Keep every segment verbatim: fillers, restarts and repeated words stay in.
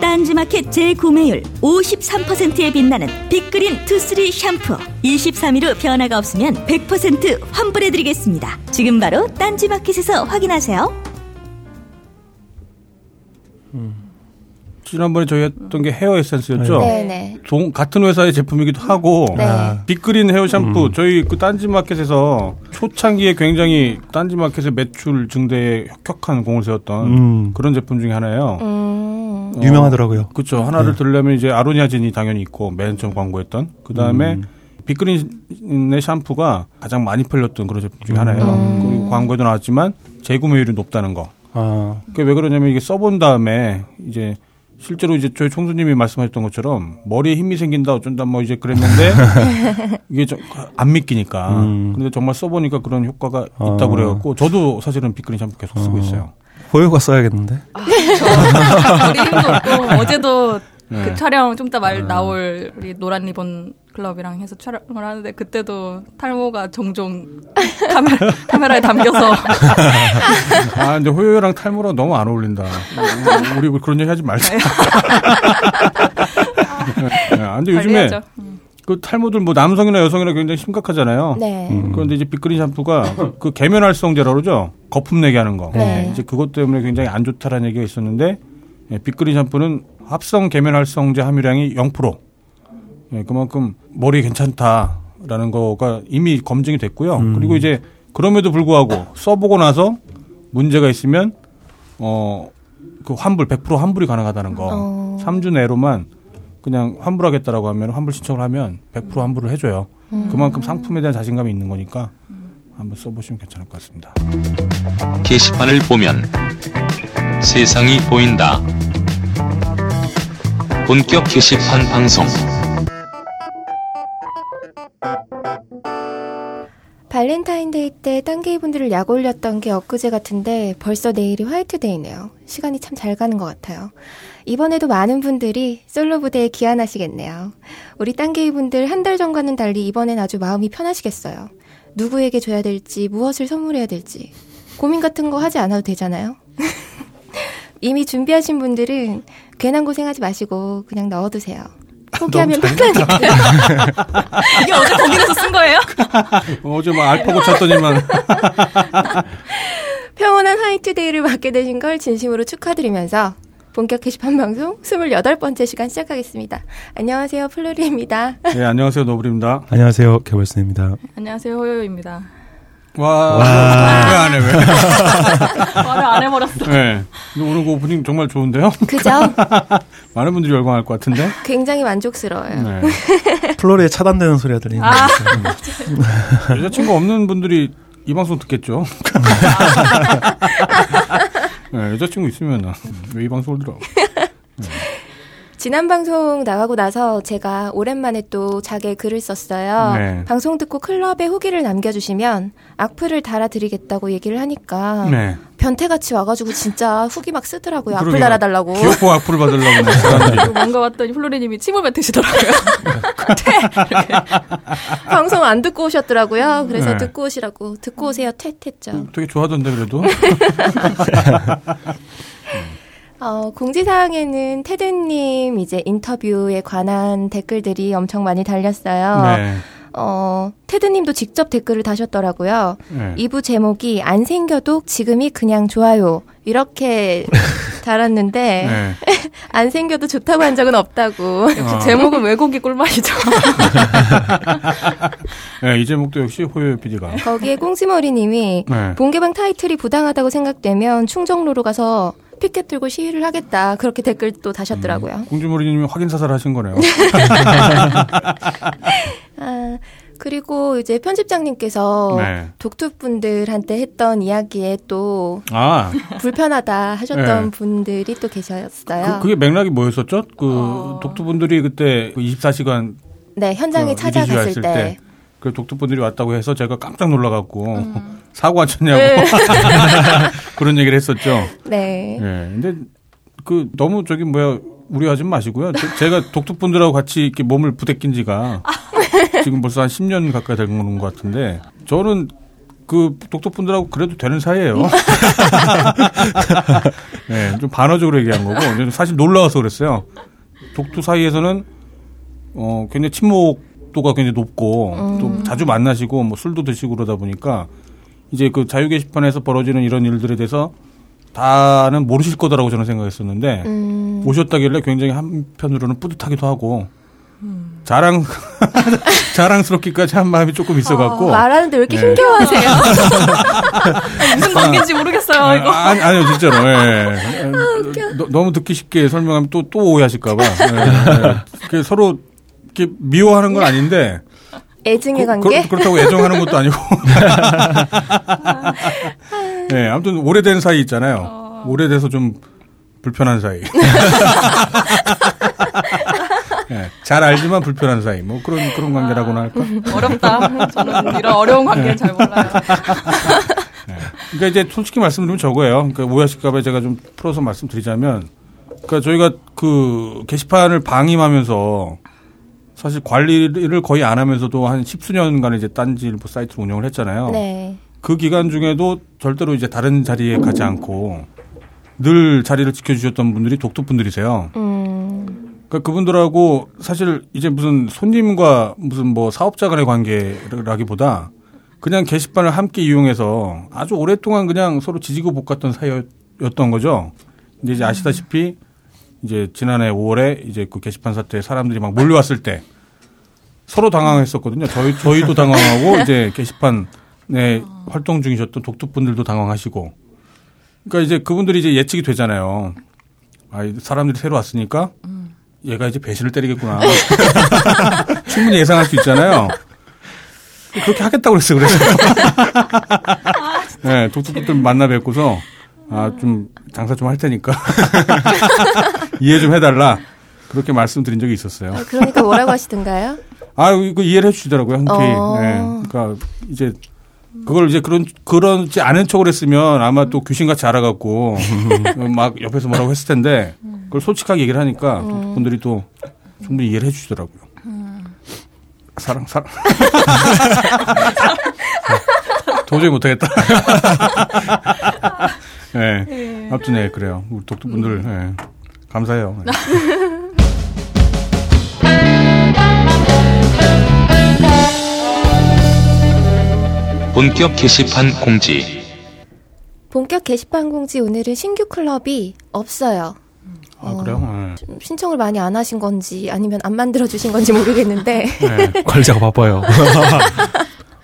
딴지마켓 재구매율 오십삼 퍼센트에 빛나는 빅그린 투쓰리 샴푸. 이십삼 일 후 변화가 없으면 백 퍼센트 환불해드리겠습니다. 지금 바로 딴지마켓에서 확인하세요. 음. 지난번에 저희 했던 게 헤어 에센스였죠? 네네. 동, 같은 회사의 제품이기도 하고, 네. 빅그린 헤어 샴푸, 음. 저희 그 딴지마켓에서 초창기에 굉장히 딴지마켓의 매출 증대에 혁혁한 공을 세웠던 음. 그런 제품 중에 하나예요. 음. 어, 유명하더라고요. 그렇죠. 하나를 네. 들려면 이제 아로니아진이 당연히 있고, 맨 처음 광고했던. 그 다음에 음. 빅그린의 샴푸가 가장 많이 팔렸던 그런 제품 중에 하나예요. 음. 그리고 광고에도 나왔지만, 재구매율이 높다는 거. 아. 그게 왜 그러냐면 이게 써본 다음에 이제 실제로 이제 저희 총수님이 말씀하셨던 것처럼 머리에 힘이 생긴다 어쩐다 뭐 이제 그랬는데 이게 좀 안 믿기니까. 음. 근데 정말 써보니까 그런 효과가 아. 있다고 그래갖고 저도 사실은 빅그린 샴푸 계속 쓰고 있어요. 호요가 써야겠는데? 아, 저 힘도 없고 어제도 네. 그 촬영 좀 이따 말 나올 우리 노란 리본 클럽이랑 해서 촬영을 하는데 그때도 탈모가 종종 카메라, 카메라에 담겨서 아 근데 호요랑 탈모랑 너무 안 어울린다. 우리 그런 얘기 하지 말자. 아, 근데 요즘에 그 탈모들 뭐 남성이나 여성이나 굉장히 심각하잖아요. 네. 음. 그런데 이제 빅그린 샴푸가 그 계면활성제라고 그러죠. 거품 내게 하는 거. 네. 이제 그것 때문에 굉장히 안 좋다라는 얘기가 있었는데 빅그린 샴푸는 합성 계면활성제 함유량이 영 퍼센트. 예, 그만큼 머리 괜찮다라는 거가 이미 검증이 됐고요. 음. 그리고 이제 그럼에도 불구하고 써보고 나서 문제가 있으면 어, 그 환불 백 퍼센트 환불이 가능하다는 거. 어. 삼 주 내로만 그냥 환불하겠다라고 하면 환불 신청을 하면 백 퍼센트 환불을 해줘요. 음. 그만큼 상품에 대한 자신감이 있는 거니까 한번 써보시면 괜찮을 것 같습니다. 게시판을 보면 세상이 보인다. 본격 게시판 방송. 발렌타인데이 때 딴게이분들을 약 올렸던 게 엊그제 같은데 벌써 내일이 화이트데이네요. 시간이 참 잘 가는 것 같아요. 이번에도 많은 분들이 솔로 무대에 귀환하시겠네요. 우리 딴게이분들 한 달 전과는 달리 이번엔 아주 마음이 편하시겠어요. 누구에게 줘야 될지 무엇을 선물해야 될지 고민 같은 거 하지 않아도 되잖아요. 이미 준비하신 분들은 괜한 고생하지 마시고 그냥 넣어두세요. 포기하면 편하니까. 이게 어제 거기에서 쓴 거예요? 어제 막 알파고 쳤더니만. 평온한 화이트데이를 맞게 되신 걸 진심으로 축하드리면서 본격 게시판 방송 스물여덟 번째 시간 시작하겠습니다. 안녕하세요. 플로리입니다. 네, 안녕하세요. 노블입니다. 안녕하세요. 개벌슨입니다. 안녕하세요. 호요입니다. 와, 와. 왜 안 해, 왜? 말을 안 해버렸어. 네. 근데 오늘 오프닝 정말 좋은데요? 그죠? 많은 분들이 열광할 것 같은데? 굉장히 만족스러워요. 네. 플로리에 차단되는 소리가 들리는 것 같아요. 여자친구 없는 분들이 이 방송 듣겠죠? 네, 여자친구 있으면 왜 이 방송을 들어? 네. 지난 방송 나가고 나서 제가 오랜만에 또 자게 글을 썼어요. 네. 방송 듣고 클럽에 후기를 남겨주시면 악플을 달아드리겠다고 얘기를 하니까 네. 변태같이 와가지고 진짜 후기 막 쓰더라고요. 그러게요. 악플 달아달라고. 귀엽고 악플을 받으려고. 사람들이. 뭔가 왔더니 플로리님이 침을 뱉으시더라고요. 퇴! 이렇게. 방송 안 듣고 오셨더라고요. 그래서 네. 듣고 오시라고. 듣고 오세요. 퇴! 퇴죠. 되게 좋아하던데 그래도. 어, 공지사항에는 테드님 이제 인터뷰에 관한 댓글들이 엄청 많이 달렸어요. 네. 어, 테드님도 직접 댓글을 다셨더라고요. 네. 이 부 제목이 안 생겨도 지금이 그냥 좋아요. 이렇게 달았는데 네. 안 생겨도 좋다고 한 적은 없다고. 역시 어. 제목은 왜곡이 꿀맛이죠. 네, 이 제목도 역시 호요 피디가. 거기에 꽁시머리님이 네. 본개방 타이틀이 부당하다고 생각되면 충정로로 가서 피켓 들고 시위를 하겠다. 그렇게 댓글 또 다셨더라고요. 음, 공주머리님이 확인 사살하신 거네요. 아, 그리고 이제 편집장님께서 네. 독투분들한테 했던 이야기에 또 아. 불편하다 하셨던 네. 분들이 또 계셨어요. 그, 그게 맥락이 뭐였었죠? 그 어. 독투분들이 그때 이십사 시간 네 현장에 그 찾아갔을 때. 때. 그 독특분들이 왔다고 해서 제가 깜짝 놀라갖고 음. 사고 하셨냐고 네. 그런 얘기를 했었죠. 네. 네. 근데 그 너무 저기 뭐야 우려하지 마시고요. 제, 제가 독특분들하고 같이 이렇게 몸을 부대낀 지가 지금 벌써 한 십 년 가까이 된 것 같은데 저는 그 독특분들하고 그래도 되는 사이예요. 네, 좀 반어적으로 얘기한 거고 사실 놀라워서 그랬어요. 독특 사이에서는 어 굉장히 침묵 도가 굉장히 높고 음. 또 자주 만나시고 뭐 술도 드시고 그러다 보니까 이제 그 자유 게시판에서 벌어지는 이런 일들에 대해서 다는 모르실 거다라고 저는 생각했었는데 음. 오셨다길래 굉장히 한편으로는 뿌듯하기도 하고 음. 자랑 자랑스럽기까지 한 마음이 조금 있어갖고 아, 말하는데 왜 이렇게 네. 힘겨워하세요? 무슨 관계인지 모르겠어요. 아, 이거 아니, 아니요 진짜로 예. 아, 너, 너무 듣기 쉽게 설명하면 또 또 오해하실까봐 예. 서로 이렇게 미워하는 건 아닌데 애증의 관계? 그, 그렇다고 애정하는 것도 아니고 네, 아무튼 오래된 사이 있잖아요. 어... 오래돼서 좀 불편한 사이 네, 잘 알지만 불편한 사이 뭐 그런 그런 관계라고나 할까? 어렵다. 저는 이런 어려운 관계는 네. 잘 몰라요. 네. 그러니까 이제 솔직히 말씀드리면 저거예요. 그러니까 오해하실까 봐 제가 좀 풀어서 말씀드리자면 그러니까 저희가 그 게시판을 방임하면서 사실 관리를 거의 안 하면서도 한 십수년간 이제 딴지일보 사이트를 운영을 했잖아요. 네. 그 기간 중에도 절대로 이제 다른 자리에 가지 않고 늘 자리를 지켜주셨던 분들이 독특분들이세요. 음. 그러니까 그분들하고 사실 이제 무슨 손님과 무슨 뭐 사업자 간의 관계라기보다 그냥 게시판을 함께 이용해서 아주 오랫동안 그냥 서로 지지고 볶았던 사이였던 거죠. 근데 이제 아시다시피 이제 지난해 오월에 이제 그 게시판 사태에 사람들이 막 몰려왔을 때 서로 당황했었거든요. 저희 저희도 당황하고 이제 게시판에 활동 중이셨던 독특분들도 당황하시고. 그러니까 이제 그분들이 이제 예측이 되잖아요. 아, 사람들이 새로 왔으니까 얘가 이제 배신을 때리겠구나. 충분히 예상할 수 있잖아요. 그렇게 하겠다고 그랬어요. 그래서 네, 독특분들 만나 뵙고서. 아, 좀, 장사 좀 할 테니까. 이해 좀 해달라. 그렇게 말씀드린 적이 있었어요. 아, 그러니까 뭐라고 하시던가요? 아, 이거 이해를 해주시더라고요, 흔쾌히. 어... 네. 그러니까, 이제, 그걸 이제 그런, 그런지 않은 척을 했으면 아마 또 귀신같이 알아갖고 막 옆에서 뭐라고 했을 텐데, 그걸 솔직하게 얘기를 하니까 음... 분들이 또 충분히 이해를 해주시더라고요. 음... 사랑, 사랑. 도저히 못하겠다. 네. 네. 아무튼, 네, 그래요. 우리 독특분들, 네. 감사해요. 네. 본격 게시판 공지. 본격 게시판 공지 오늘은 신규 클럽이 없어요. 아, 어, 그래요? 네. 신청을 많이 안 하신 건지 아니면 안 만들어주신 건지 모르겠는데. 네. 관리자가 바빠요.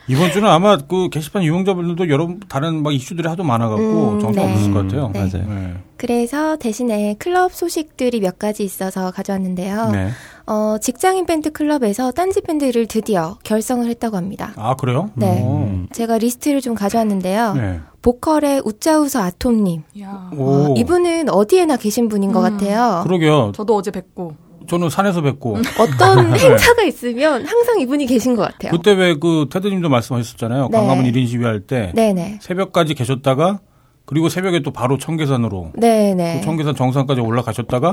이번 주는 아마 그 게시판 이용자분들도 여러 다른 막 이슈들이 하도 많아갖고 음, 정신 네. 없을 것 같아요. 네. 맞아요. 네. 그래서 대신에 클럽 소식들이 몇 가지 있어서 가져왔는데요. 네. 어, 직장인 밴드 클럽에서 딴지 밴드를 드디어 결성을 했다고 합니다. 아, 그래요? 네. 오. 제가 리스트를 좀 가져왔는데요. 네. 보컬의 웃자우서 아톰님. 어, 이분은 어디에나 계신 분인 음. 것 같아요. 그러게요. 저도 어제 뵙고. 저는 산에서 뵙고 어떤 행사가 네. 있으면 항상 이분이 계신 것 같아요. 그때 왜 그 테드님도 말씀하셨잖아요. 네. 강화문 일 인 시위할 때 네네. 새벽까지 계셨다가 그리고 새벽에 또 바로 청계산으로 네네. 그 청계산 정상까지 올라가셨다가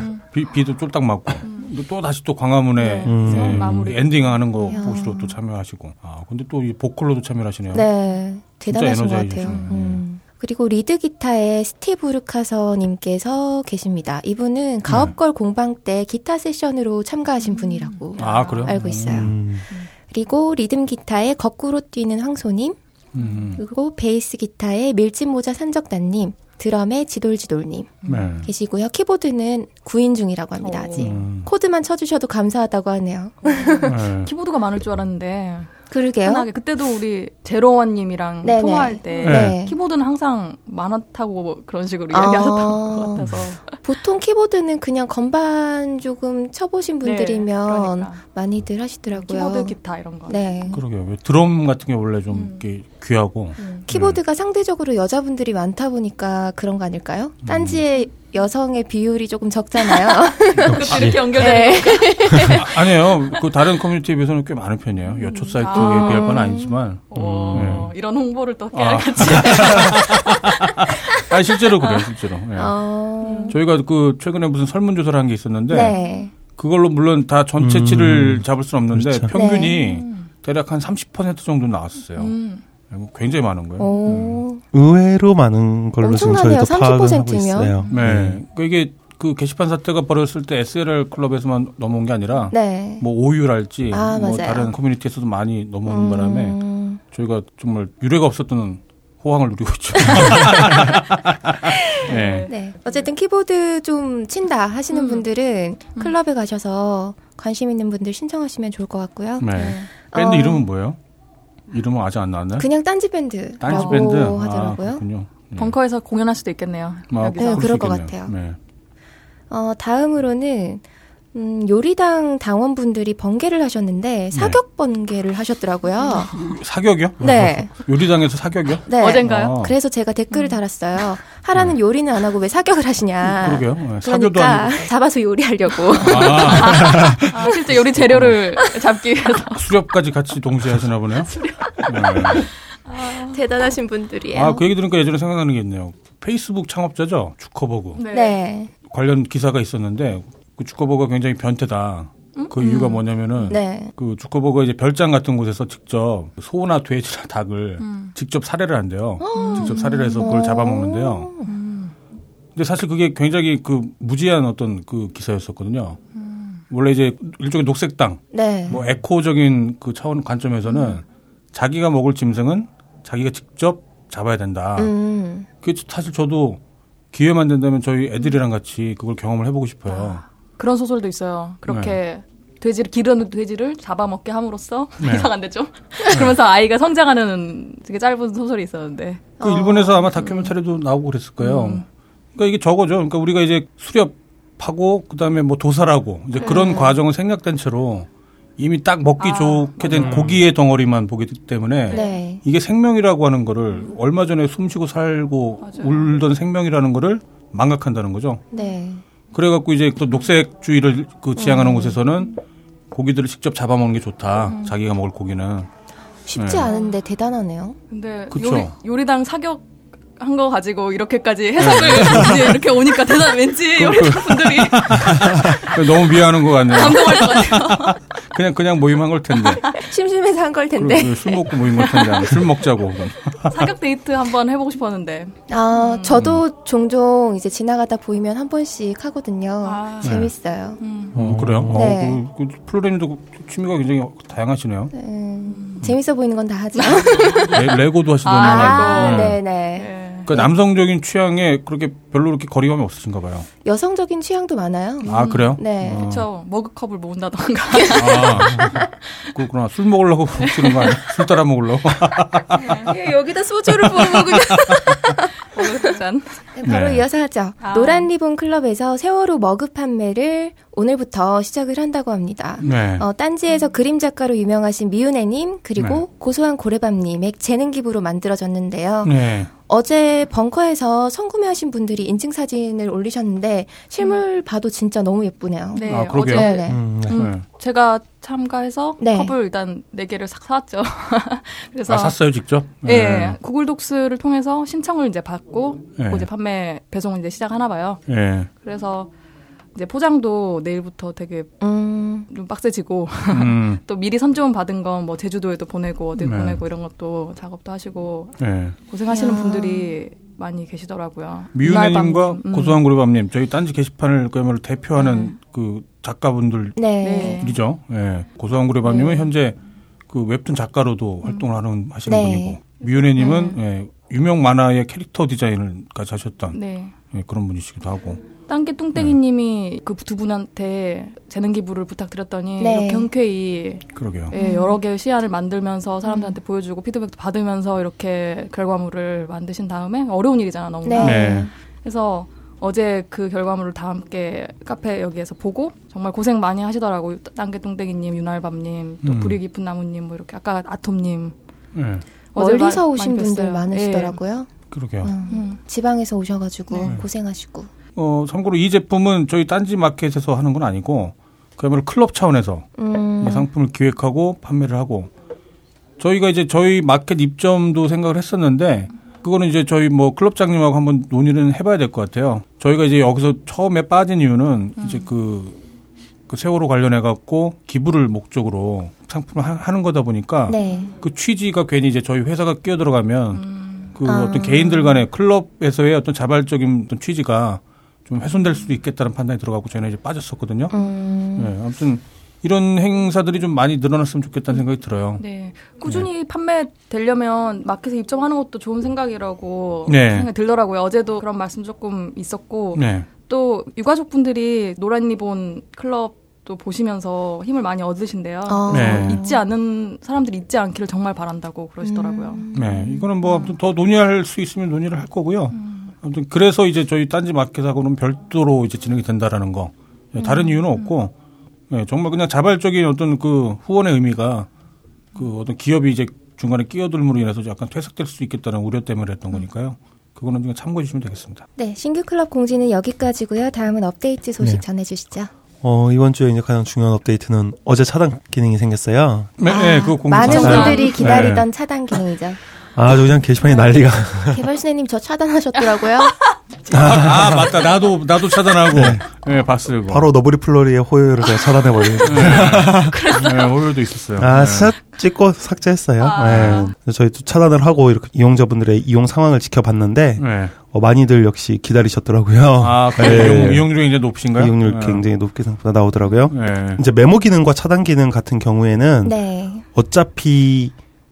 음. 비, 비도 쫄딱 맞고 음. 또 다시 또 강화문에 네. 음. 네. 엔딩하는 거 이야. 보시러 또 참여하시고 아 근데 또 이 보컬로도 참여하시네요. 네 대단하신 것 같아요. 음. 그리고 리드 기타의 스티브 루카서님께서 계십니다. 이분은 가업걸 네. 공방 때 기타 세션으로 참가하신 분이라고 아, 그래요? 알고 있어요. 음. 그리고 리듬 기타의 거꾸로 뛰는 황소님, 음. 그리고 베이스 기타의 밀짚모자 산적단님, 드럼의 지돌 지돌님 네. 계시고요. 키보드는 구인 중이라고 합니다. 아직 오. 코드만 쳐주셔도 감사하다고 하네요. 네. 키보드가 많을 줄 알았는데 그러게요. 편하게. 그때도 우리 제로원님이랑 네네. 통화할 때 네. 키보드는 항상 많았다고 그런 식으로 아~ 이야기하셨던 것 같아서. 보통 키보드는 그냥 건반 조금 쳐보신 분들이면 네, 그러니까. 많이들 하시더라고요. 키보드, 기타 이런 거. 네. 그러게요. 드럼 같은 게 원래 좀 음. 이렇게 귀하고. 음. 키보드가 음. 상대적으로 여자분들이 많다 보니까 그런 거 아닐까요? 음. 딴지에 여성의 비율이 조금 적잖아요. 이렇게 연결되는 네. 아니에요. 그 다른 커뮤니티에 비해서는 꽤 많은 편이에요. 여초 사이트에 아~ 비할 건 아니지만. 오, 네. 이런 홍보를 또 깨알같이. 아. 아니 실제로 그래요. 실제로. 네. 어... 저희가 그 최근에 무슨 설문조사를 한 게 있었는데 네. 그걸로 물론 다 전체치를 음. 잡을 수는 없는데 그렇죠. 평균이 네. 대략 한 삼십 퍼센트 정도 나왔어요. 음. 굉장히 많은 거예요. 음. 의외로 많은 걸로 지금 저희도 파악을 하고 있어요. 네. 네. 그러니까 이게 그 게시판 사태가 벌어졌을 때 에스엘알 클럽에서만 넘어온 게 아니라 네. 뭐 오유랄지 아, 뭐 다른 커뮤니티에서도 많이 넘어오는 음. 바람에 저희가 정말 유례가 없었던 호황을 누리고 있죠. 네. 네. 어쨌든 키보드 좀 친다 하시는 음. 분들은 음. 클럽에 가셔서 관심 있는 분들 신청하시면 좋을 것 같고요. 네. 네. 밴드 어. 이름은 뭐예요? 이름은 아직 안 나왔나요? 그냥 딴지 밴드라고 딴지 밴드? 하더라고요. 아, 예. 벙커에서 공연할 수도 있겠네요. 아, 네, 그럴 것 같아요. 네. 어, 다음으로는 음, 요리당 당원분들이 번개를 하셨는데 사격 네. 번개를 하셨더라고요. 사격이요? 네. 요리당에서 사격이요? 네. 어젠가요? 아. 그래서 제가 댓글을 달았어요. 하라는 네. 요리는 안 하고 왜 사격을 하냐. 그러게요. 네. 사격도 그러니까 아니고. 잡아서 요리하려고. 아. 아, 실제 요리 재료를 잡기 위해서. 수렵까지 같이 동시에 하시나 보네요. 수렵. 네. 아. 대단하신 분들이에요. 아, 그 얘기 들으니까 예전에 생각나는 게 있네요. 페이스북 창업자죠? 주커버그. 네. 네. 관련 기사가 있었는데 그 주커버그가 굉장히 변태다. 음? 그 이유가 음. 뭐냐면은 네. 그 주커버그가 이제 별장 같은 곳에서 직접 소나 돼지나 닭을 음. 직접 살해를 한대요. 음. 직접 살해를 해서 그걸 잡아먹는데요. 음. 근데 사실 그게 굉장히 그 무지한 어떤 그 기사였었거든요. 음. 원래 이제 일종의 녹색당, 네. 뭐 에코적인 그 차원 관점에서는 음. 자기가 먹을 짐승은 자기가 직접 잡아야 된다. 음. 그게 사실 저도 기회만 된다면 저희 애들이랑 같이 그걸 경험을 해보고 싶어요. 그런 소설도 있어요. 그렇게 네. 돼지를 기르는 돼지를 잡아먹게 함으로써 네. 이상한데 좀 네. 그러면서 아이가 성장하는 되게 짧은 소설이 있었는데 그 어. 일본에서 아마 다큐멘터리도 음. 나오고 그랬을 거예요. 음. 그러니까 이게 저거죠. 그러니까 우리가 이제 수렵하고 그다음에 뭐 도살하고 이제 네. 그런 과정을 생략된 채로 이미 딱 먹기 아, 좋게 된 음. 고기의 덩어리만 보기 때문에 네. 이게 생명이라고 하는 거를 얼마 전에 숨쉬고 살고 맞아요. 울던 생명이라는 거를 망각한다는 거죠. 네. 그래갖고 이제 또 녹색주의를 그 지향하는 음. 곳에서는 고기들을 직접 잡아먹는 게 좋다. 음. 자기가 먹을 고기는 쉽지 네. 않은데 대단하네요. 근데 요리, 요리당 사격 한 거 가지고 이렇게까지 해석을 이제 이렇게 오니까 대단 왠지 요리당 분들이 너무 미워하는 것 같네요. 감동할 것 같아요. 그냥 그냥 모임 한 걸 텐데. 심심해서 한 걸 텐데. 술 먹고 모임 걸 텐데. 술 먹자고. 사격 데이트 한번 해보고 싶었는데. 아 음. 저도 종종 이제 지나가다 보이면 한 번씩 하거든요. 아. 재밌어요. 음. 어, 그래요? 네. 어, 그, 그 플로레님도 취미가 굉장히 다양하시네요. 네. 음. 재밌어 보이는 건 다 하죠. 레, 레고도 하시더니. 아, 네네. 네. 네. 그러니까 남성적인 취향에 그렇게 별로 그렇게 거리감이 없으신가 봐요. 여성적인 취향도 많아요. 아, 그래요? 네. 아. 그렇죠. 머그컵을 모은다던가. 아, 그렇구나. 술 먹으려고 부르시는 거 아니야? 술 따라 먹으려고. 네. 여기다 소주를 부어 먹으면. 네, 바로 네. 이어서 하죠. 아. 노란 리본 클럽에서 세월호 머그 판매를 오늘부터 시작을 한다고 합니다. 네. 어, 딴지에서 음. 그림 작가로 유명하신 미우네님 그리고 네. 고소한 고래밥님의 재능 기부로 만들어졌는데요. 네. 어제 벙커에서 선구매하신 분들이 인증 사진을 올리셨는데 실물 음. 봐도 진짜 너무 예쁘네요. 네, 아, 그러게요. 어제 네. 음, 네. 음, 제가 참가해서 네. 컵을 일단 네 개를 싹 사왔죠. 그래서 아, 샀어요 직접? 네. 네, 구글 독스를 통해서 신청을 이제 받고 네. 이제 판매 배송을 이제 시작하나 봐요. 네. 그래서 이제 포장도 내일부터 되게 음. 좀 빡세지고 음. 또 미리 선주문 받은 건 뭐 제주도에도 보내고 어디 네. 보내고 이런 것도 작업도 하시고 네. 고생하시는 이야. 분들이 많이 계시더라고요. 미우네님과 음. 고소한 고래밥님 저희 딴지 게시판을 그야말로 대표하는 음. 그 작가분들이죠. 네. 네. 고소한 고래밥님은 네. 현재 그 웹툰 작가로도 음. 활동을 하는 하시는 네. 분이고 미우네님은 네. 예, 유명 만화의 캐릭터 디자인을까지 하셨던 네. 예, 그런 분이시기도 하고. 땅기뚱땡이 네. 님이 그 두 분한테 재능 기부를 부탁드렸더니 네. 이렇게 흔쾌히 그러게요. 예, 여러 개의 시안을 만들면서 사람들한테 음. 보여주고 피드백도 받으면서 이렇게 결과물을 만드신 다음에 어려운 일이잖아, 너무나. 네. 네. 그래서 어제 그 결과물을 다 함께 카페 여기에서 보고 정말 고생 많이 하시더라고요. 땅개똥땡이 님, 유날밤 님, 또 음. 불이 깊은 나무 님 뭐 이렇게 아까 아톰 님. 네. 멀리서 오신 분들 많으시더라고요. 예. 그러게요. 음. 음. 지방에서 오셔 가지고 네. 고생하시고. 어, 참고로 이 제품은 저희 딴지마켓에서 하는 건 아니고 그야말로 클럽 차원에서 음. 이 상품을 기획하고 판매를 하고 저희가 이제 저희 마켓 입점도 생각을 했었는데 그거는 이제 저희 뭐 클럽장님하고 한번 논의를 해봐야 될 것 같아요. 저희가 이제 여기서 처음에 빠진 이유는 음. 이제 그, 그 세월호 관련해 갖고 기부를 목적으로 상품을 하, 하는 거다 보니까 네. 그 취지가 괜히 이제 저희 회사가 끼어 들어가면 음. 그 아. 어떤 개인들 간의 클럽에서의 어떤 자발적인 어떤 취지가 좀 훼손될 수도 있겠다는 판단이 들어가고 저희는 이제 빠졌었거든요. 음. 네, 아무튼. 이런 행사들이 좀 많이 늘어났으면 좋겠다는 생각이 들어요. 네, 꾸준히 네. 판매되려면 마켓에 입점하는 것도 좋은 생각이라고 네. 생각이 들더라고요. 어제도 그런 말씀 조금 있었고 네. 또 유가족분들이 노란 리본 클럽도 보시면서 힘을 많이 얻으신대요. 아. 네. 잊지 않은 사람들이 잊지 않기를 정말 바란다고 그러시더라고요. 음. 네, 이거는 뭐 아무튼 더 논의할 수 있으면 논의를 할 거고요. 음. 아무튼 그래서 이제 저희 딴지마켓하고는 별도로 이제 진행이 된다라는 거. 다른 음. 이유는 없고. 네, 정말 그냥 자발적인 어떤 그 후원의 의미가 그 어떤 기업이 이제 중간에 끼어들므로 인해서 약간 퇴색될 수 있겠다는 우려 때문에 했던 거니까요. 그거는 그냥 참고해 주시면 되겠습니다. 네, 신규 클럽 공지는 여기까지고요. 다음은 업데이트 소식 네. 전해 주시죠. 어, 이번 주에 이제 가장 중요한 업데이트는 어제 차단 기능이 생겼어요. 네, 아, 네, 그거 공지 많은 분들이 기다리던 네. 차단 기능이죠. 아, 저 그냥 게시판이 난리가. 개발순애님 저 차단하셨더라고요. 아, 아, 맞다. 나도, 나도 차단하고. 예, 네. 네, 봤어요. 그거. 바로 너브리플러리의 호요요를 제가 차단해버린. 네. 네, 호요요도 있었어요. 아, 싹 네. 찍고 삭제했어요. 아. 네. 저희 또 차단을 하고 이렇게 이용자분들의 이용 상황을 지켜봤는데, 네. 어, 많이들 역시 기다리셨더라고요. 아, 그 네. 이용, 이용률이 이제 높으신가요? 이용률 네. 굉장히 높게 생각보다 나오더라고요. 네. 이제 메모 기능과 차단 기능 같은 경우에는, 네. 어차피,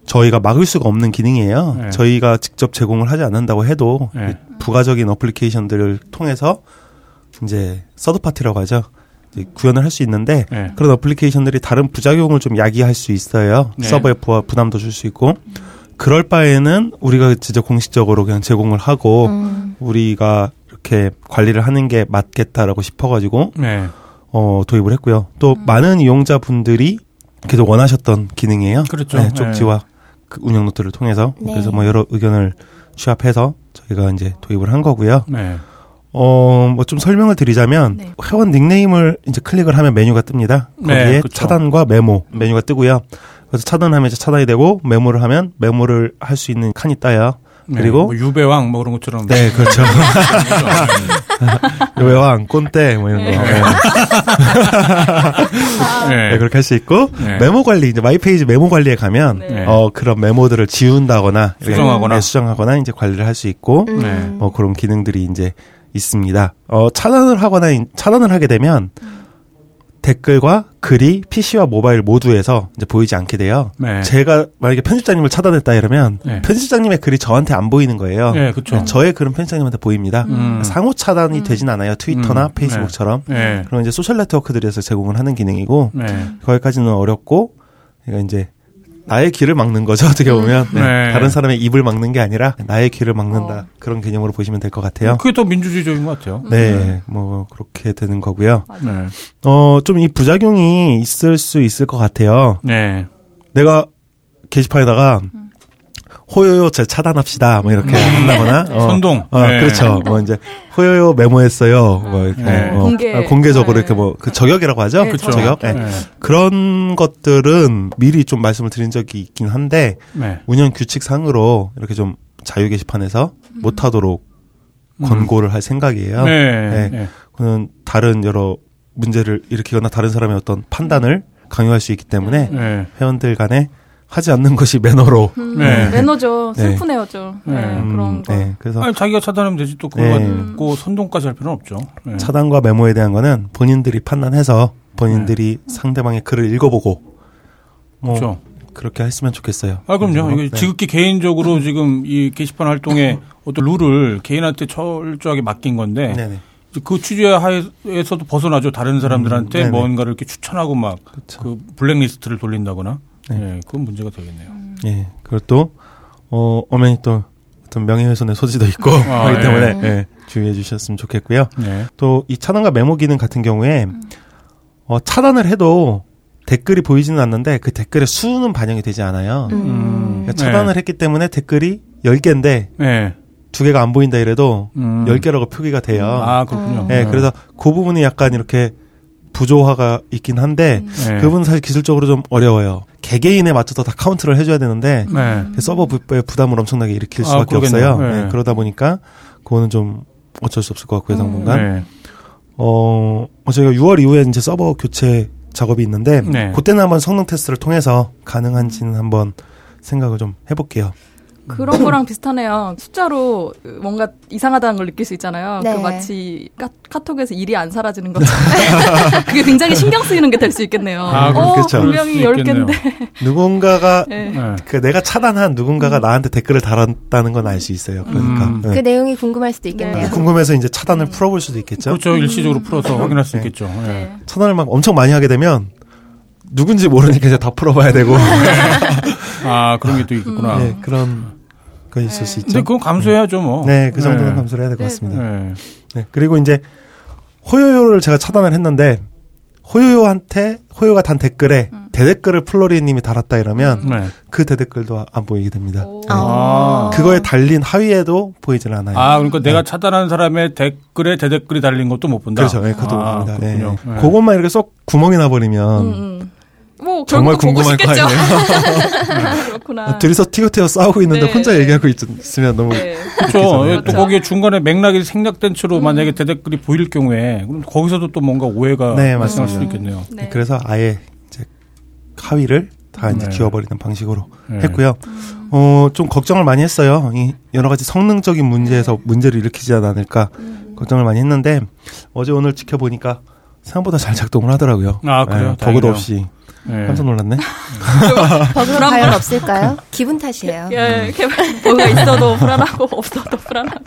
저희가 막을 수가 없는 기능이에요. 네. 저희가 직접 제공을 하지 않는다고 해도 네. 부가적인 어플리케이션들을 통해서 이제 서드 파티라고 하죠. 이제 구현을 할 수 있는데 네. 그런 어플리케이션들이 다른 부작용을 좀 야기할 수 있어요. 네. 서버에 부담도 줄 수 있고 그럴 바에는 우리가 진짜 공식적으로 그냥 제공을 하고 음. 우리가 이렇게 관리를 하는 게 맞겠다라고 싶어가지고 네. 어, 도입을 했고요. 또 음. 많은 이용자분들이 계속 원하셨던 기능이에요. 그렇죠. 네, 쪽지와 네. 그 운영 노트를 통해서 네. 그래서 뭐 여러 의견을 취합해서 저희가 이제 도입을 한 거고요. 네. 어, 뭐 좀 설명을 드리자면 네. 회원 닉네임을 이제 클릭을 하면 메뉴가 뜹니다. 거기에 네, 그렇죠. 차단과 메모 메뉴가 뜨고요. 그래서 차단하면 이제 차단이 되고 메모를 하면 메모를 할 수 있는 칸이 떠요. 네, 그리고 뭐 유배왕 뭐 그런 것처럼 네 그렇죠. 유배왕, 꼰떼 뭐 이런 거. 네. 네. 네, 그렇게 할 수 있고 네. 메모 관리 이제 마이페이지 메모 관리에 가면 네. 어 그런 메모들을 지운다거나 수정하거나 네, 수정하거나 이제 관리를 할 수 있고 네. 어 그런 기능들이 이제 있습니다. 어 차단을 하거나 차단을 하게 되면 댓글과 글이 피씨와 모바일 모두에서 이제 보이지 않게 돼요. 네. 제가 만약에 편집장님을 차단했다 이러면 네. 편집장님의 글이 저한테 안 보이는 거예요. 네, 그렇죠. 저의 글은 편집장님한테 보입니다. 음. 상호 차단이 음. 되진 않아요. 트위터나 음. 페이스북처럼. 네. 그런 이제 소셜 네트워크들에서 제공을 하는 기능이고 네. 거기까지는 어렵고 그러니까 이제 나의 귀를 막는 거죠. 어떻게 보면 네. 네. 다른 사람의 입을 막는 게 아니라 나의 귀를 막는다 어. 그런 개념으로 보시면 될 것 같아요. 그게 더 민주주의적인 것 같아요. 네, 네. 뭐 그렇게 되는 거고요. 네. 어, 좀 이 부작용이 있을 수 있을 것 같아요. 네, 내가 게시판에다가 음. 호요요 제 차단합시다, 뭐 이렇게 한다거나 네. 어, 선동, 어, 네. 그렇죠. 뭐 이제 호요요 메모했어요. 뭐 이렇게 네. 어, 공개, 어, 공개적으로 네. 이렇게 뭐 그 저격이라고 하죠. 네, 그렇죠. 저격. 네. 네. 그런 것들은 미리 좀 말씀을 드린 적이 있긴 한데 네. 운영 규칙상으로 이렇게 좀 자유 게시판에서 음. 못하도록 음. 권고를 할 생각이에요. 네. 네. 네. 그는 다른 여러 문제를 일으키거나 다른 사람의 어떤 판단을 강요할 수 있기 때문에 네. 회원들 간에 하지 않는 것이 매너로. 음, 네. 매너죠. 슬픈 애어죠. 네. 네. 네, 그런 거. 네, 그래서 아니, 자기가 차단하면 되지 또 그거 갖고 네. 선동까지 할 필요는 없죠. 네. 차단과 메모에 대한 거는 본인들이 판단해서 본인들이 네. 상대방의 글을 읽어보고 뭐 그렇죠. 그렇게 했으면 좋겠어요. 아 그럼요. 이게 네. 지극히 개인적으로 지금 이 게시판 활동의 어떤 룰을 개인한테 철저하게 맡긴 건데 네네. 그 취재하에서도 벗어나죠. 다른 사람들한테 음, 뭔가를 이렇게 추천하고 막 그 블랙리스트를 돌린다거나. 네. 네, 그건 문제가 되겠네요. 예, 네, 그리고 또 어, 엄연히 또 어떤 명예훼손의 소지도 있고 아, 그렇기 때문에 네. 네, 주의해 주셨으면 좋겠고요. 네. 또 이 차단과 메모 기능 같은 경우에 음. 어, 차단을 해도 댓글이 보이지는 않는데 그 댓글의 수는 반영이 되지 않아요. 음. 그러니까 차단을 네. 했기 때문에 댓글이 열 개인데 네. 두 개가 안 보인다 이래도 음. 열 개라고 표기가 돼요. 아, 그렇군요. 네, 네. 그래서 그 부분이 약간 이렇게 부조화가 있긴 한데 네. 그 부분은 사실 기술적으로 좀 어려워요. 개개인에 맞춰서 다 카운트를 해줘야 되는데 네. 서버 부담을 엄청나게 일으킬 수밖에 아, 없어요. 네. 네, 그러다 보니까 그거는 좀 어쩔 수 없을 것 같고요. 당분간 음, 네. 어, 저희가 유월 이후에 이제 서버 교체 작업이 있는데 네. 그때는 한번 성능 테스트를 통해서 가능한지는 한번 생각을 좀 해볼게요. 그런 거랑 비슷하네요. 숫자로 뭔가 이상하다는 걸 느낄 수 있잖아요. 네. 그 마치 까, 카톡에서 일이 안 사라지는 것처럼. 그게 굉장히 신경 쓰이는 게 될 수 있겠네요. 아, 어, 그렇죠. 분명히 열 개인데. 누군가가, 네. 그 내가 차단한 누군가가 나한테 댓글을 달았다는 건 알 수 있어요. 그러니까. 음. 네. 그 내용이 궁금할 수도 있겠네요. 네. 궁금해서 이제 차단을 네. 풀어볼 수도 있겠죠. 그렇죠. 일시적으로 풀어서 확인할 수 네. 있겠죠. 네. 네. 차단을 막 엄청 많이 하게 되면 누군지 모르니까 이제 다 풀어봐야 되고. 아, 그런 게 또 있구나. 음. 네, 그런 건 있을 네. 수 있죠. 근데 그건 감수해야죠, 뭐. 네, 그 정도는 네. 감수를 해야 될 것 같습니다. 네. 네, 그리고 이제 호요요를 제가 차단을 했는데 호요요한테 호요가 단 댓글에 음. 대댓글을 플로리님이 달았다 이러면 음. 네. 그 대댓글도 안 보이게 됩니다. 네. 아. 그거에 달린 하위에도 보이질 않아요. 아, 그러니까 네. 내가 차단한 사람의 댓글에 대댓글이 달린 것도 못 본다. 그렇죠, 네, 그것도 아, 못 봅니다. 네. 네. 그것만 이렇게 쏙 구멍이 나버리면. 음, 음. 뭐 정말 궁금할 거 아니에요. 그렇구나. 둘이서 티격태격 싸우고 있는데 네. 혼자 얘기하고 있, 있으면 너무 네. 그렇죠. 예, 또 거기에 중간에 맥락이 생략된 채로 음. 만약에 대댓글이 보일 경우에 그럼 거기서도 또 뭔가 오해가 네, 발생할 수도 있겠네요. 네. 네. 그래서 아예 이제 하위를 다 이제 네. 지워버리는 방식으로 네. 했고요. 음. 어, 좀 걱정을 많이 했어요. 이 여러 가지 성능적인 문제에서 문제를 일으키지 않을까 음. 걱정을 많이 했는데 어제 오늘 지켜보니까 생각보다 잘 작동을 하더라고요. 아 그래요? 네, 버그도 없이. 네. 깜짝 놀랐네. 버그는 과연 없을까요? 기분 탓이에요. 예, 버그가 있어도 불안하고 없어도 불안하고.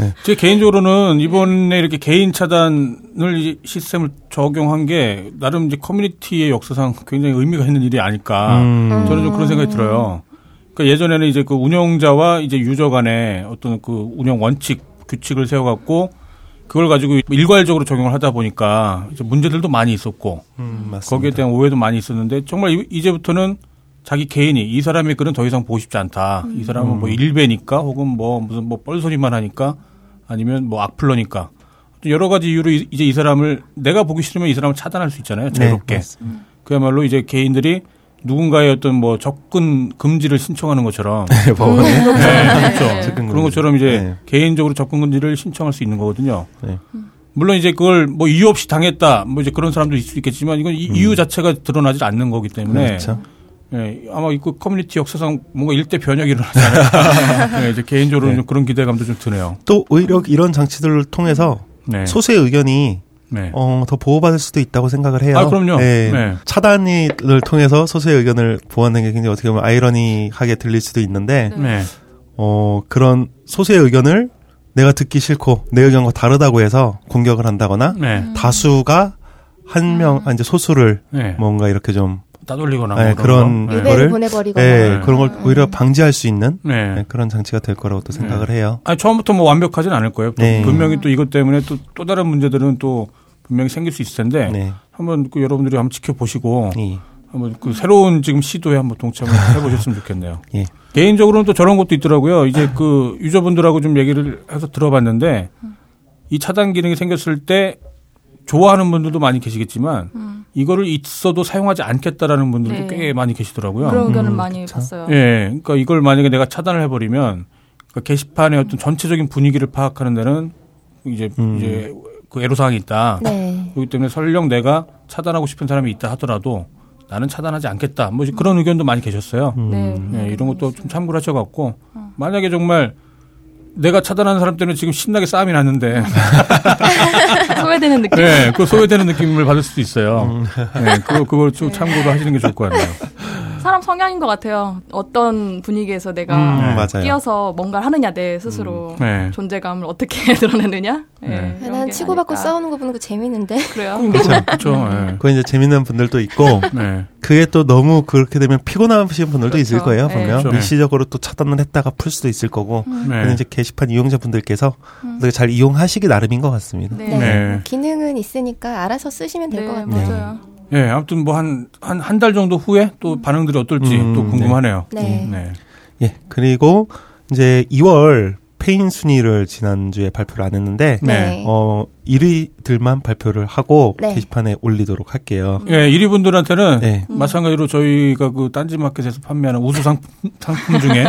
네. 제 개인적으로는 이번에 이렇게 개인 차단을 이 시스템을 적용한 게 나름 이제 커뮤니티의 역사상 굉장히 의미가 있는 일이 아닐까. 음. 저는 좀 그런 생각이 들어요. 그러니까 예전에는 이제 그 운영자와 이제 유저 간의 어떤 그 운영 원칙 규칙을 세워갖고. 그걸 가지고 일괄적으로 적용을 하다 보니까 이제 문제들도 많이 있었고 음, 거기에 대한 오해도 많이 있었는데 정말 이제부터는 자기 개인이 이 사람의 글은 더 이상 보고 싶지 않다. 음. 이 사람은 뭐 일베니까 혹은 뭐 무슨 뭐 뻘소리만 하니까 아니면 뭐 악플러니까 여러 가지 이유로 이제 이 사람을 내가 보기 싫으면 이 사람을 차단할 수 있잖아요. 자유롭게. 네, 그야말로 이제 개인들이 누군가의 어떤 뭐 접근 금지를 신청하는 것처럼 네, 법원에 네, 네, 그렇죠. 네. 그런 것처럼 이제 네. 개인적으로 접근 금지를 신청할 수 있는 거거든요. 네. 물론 이제 그걸 뭐 이유 없이 당했다 뭐 이제 그런 사람도 있을 수 있겠지만 이건 음. 이유 자체가 드러나질 않는 거기 때문에 그렇죠. 네, 아마 이 커뮤니티 역사상 뭔가 일대 변혁이 일어나지 않을까. 네, 이제 개인적으로 네. 좀 그런 기대감도 좀 드네요. 또 오히려 이런 장치들을 통해서 네. 소수의 의견이 네. 어, 더 보호받을 수도 있다고 생각을 해요. 아, 그럼요. 네. 네. 차단을 통해서 소수의 의견을 보호하는 게 굉장히 어떻게 보면 아이러니하게 들릴 수도 있는데, 네. 어, 그런 소수의 의견을 내가 듣기 싫고 내 의견과 다르다고 해서 공격을 한다거나, 네. 다수가 한 명, 아, 이제 소수를 네. 뭔가 이렇게 좀 따돌리거나 네, 그런 네. 거를 보내버리거나 네, 네. 그런 걸 오히려 방지할 수 있는 네. 네, 그런 장치가 될 거라고 또 생각을 네. 해요. 아니, 처음부터 뭐 완벽하진 않을 거예요. 네. 분명히 또 이것 때문에 또, 또 다른 문제들은 또 분명히 생길 수 있을 텐데 네. 한번 그 여러분들이 한번 지켜보시고 네. 한번 그 새로운 지금 시도에 한번 동참을 해보셨으면 좋겠네요. 네. 개인적으로는 또 저런 것도 있더라고요. 이제 그 유저분들하고 좀 얘기를 해서 들어봤는데 이 차단 기능이 생겼을 때 좋아하는 분들도 많이 계시겠지만 음. 이거를 있어도 사용하지 않겠다라는 분들도 네. 꽤 많이 계시더라고요. 그런 의견을 음, 많이 그쵸? 봤어요. 예, 네. 그러니까 이걸 만약에 내가 차단을 해버리면 그러니까 게시판의 어떤 전체적인 분위기를 파악하는 데는 이제 음. 이제 그 애로사항이 있다. 네. 그렇기 때문에 설령 내가 차단하고 싶은 사람이 있다 하더라도 나는 차단하지 않겠다. 뭐 그런 의견도 많이 계셨어요. 음. 네, 네, 이런 것도 좀 참고를 하셔갖고 어. 만약에 정말 내가 차단하는 사람 때문에 지금 신나게 싸움이 났는데 소외되는 느낌. 네, 그 소외되는 느낌을 받을 수도 있어요. 네, 그거 그걸 좀 참고로 하시는 게 좋을 것 같네요. 사람 성향인 것 같아요. 어떤 분위기에서 내가 음, 네. 끼어서 뭔가를 하느냐, 내 스스로 음, 네. 존재감을 어떻게 드러내느냐. 네. 네. 난 치고받고 싸우는 거 보는 거 재밌는데. 그래요? 그렇죠. 그렇죠. 네. 그건 이제 재밌는 분들도 있고 네. 그게 또 너무 그렇게 되면 피곤하신 분들도 그렇죠. 있을 거예요. 네. 분명 그렇죠. 일시적으로 또 차단을 했다가 풀 수도 있을 거고. 음. 네. 이제 게시판 이용자분들께서 음. 어떻게 잘 이용하시기 나름인 것 같습니다. 네. 네. 네. 기능은 있으니까 알아서 쓰시면 될 것 네, 같아요. 맞아요. 네. 예, 네, 아무튼 뭐 한, 한, 한 달 정도 후에 또 반응들이 어떨지 음, 또 궁금하네요. 네. 네. 음, 네. 예, 그리고 이제 이월 페인 순위를 지난주에 발표를 안 했는데, 네. 어, 일 위들만 발표를 하고 네. 게시판에 올리도록 할게요. 예, 네, 일 위 분들한테는 네. 마찬가지로 저희가 그 딴지마켓에서 판매하는 우수 상품, 상품 중에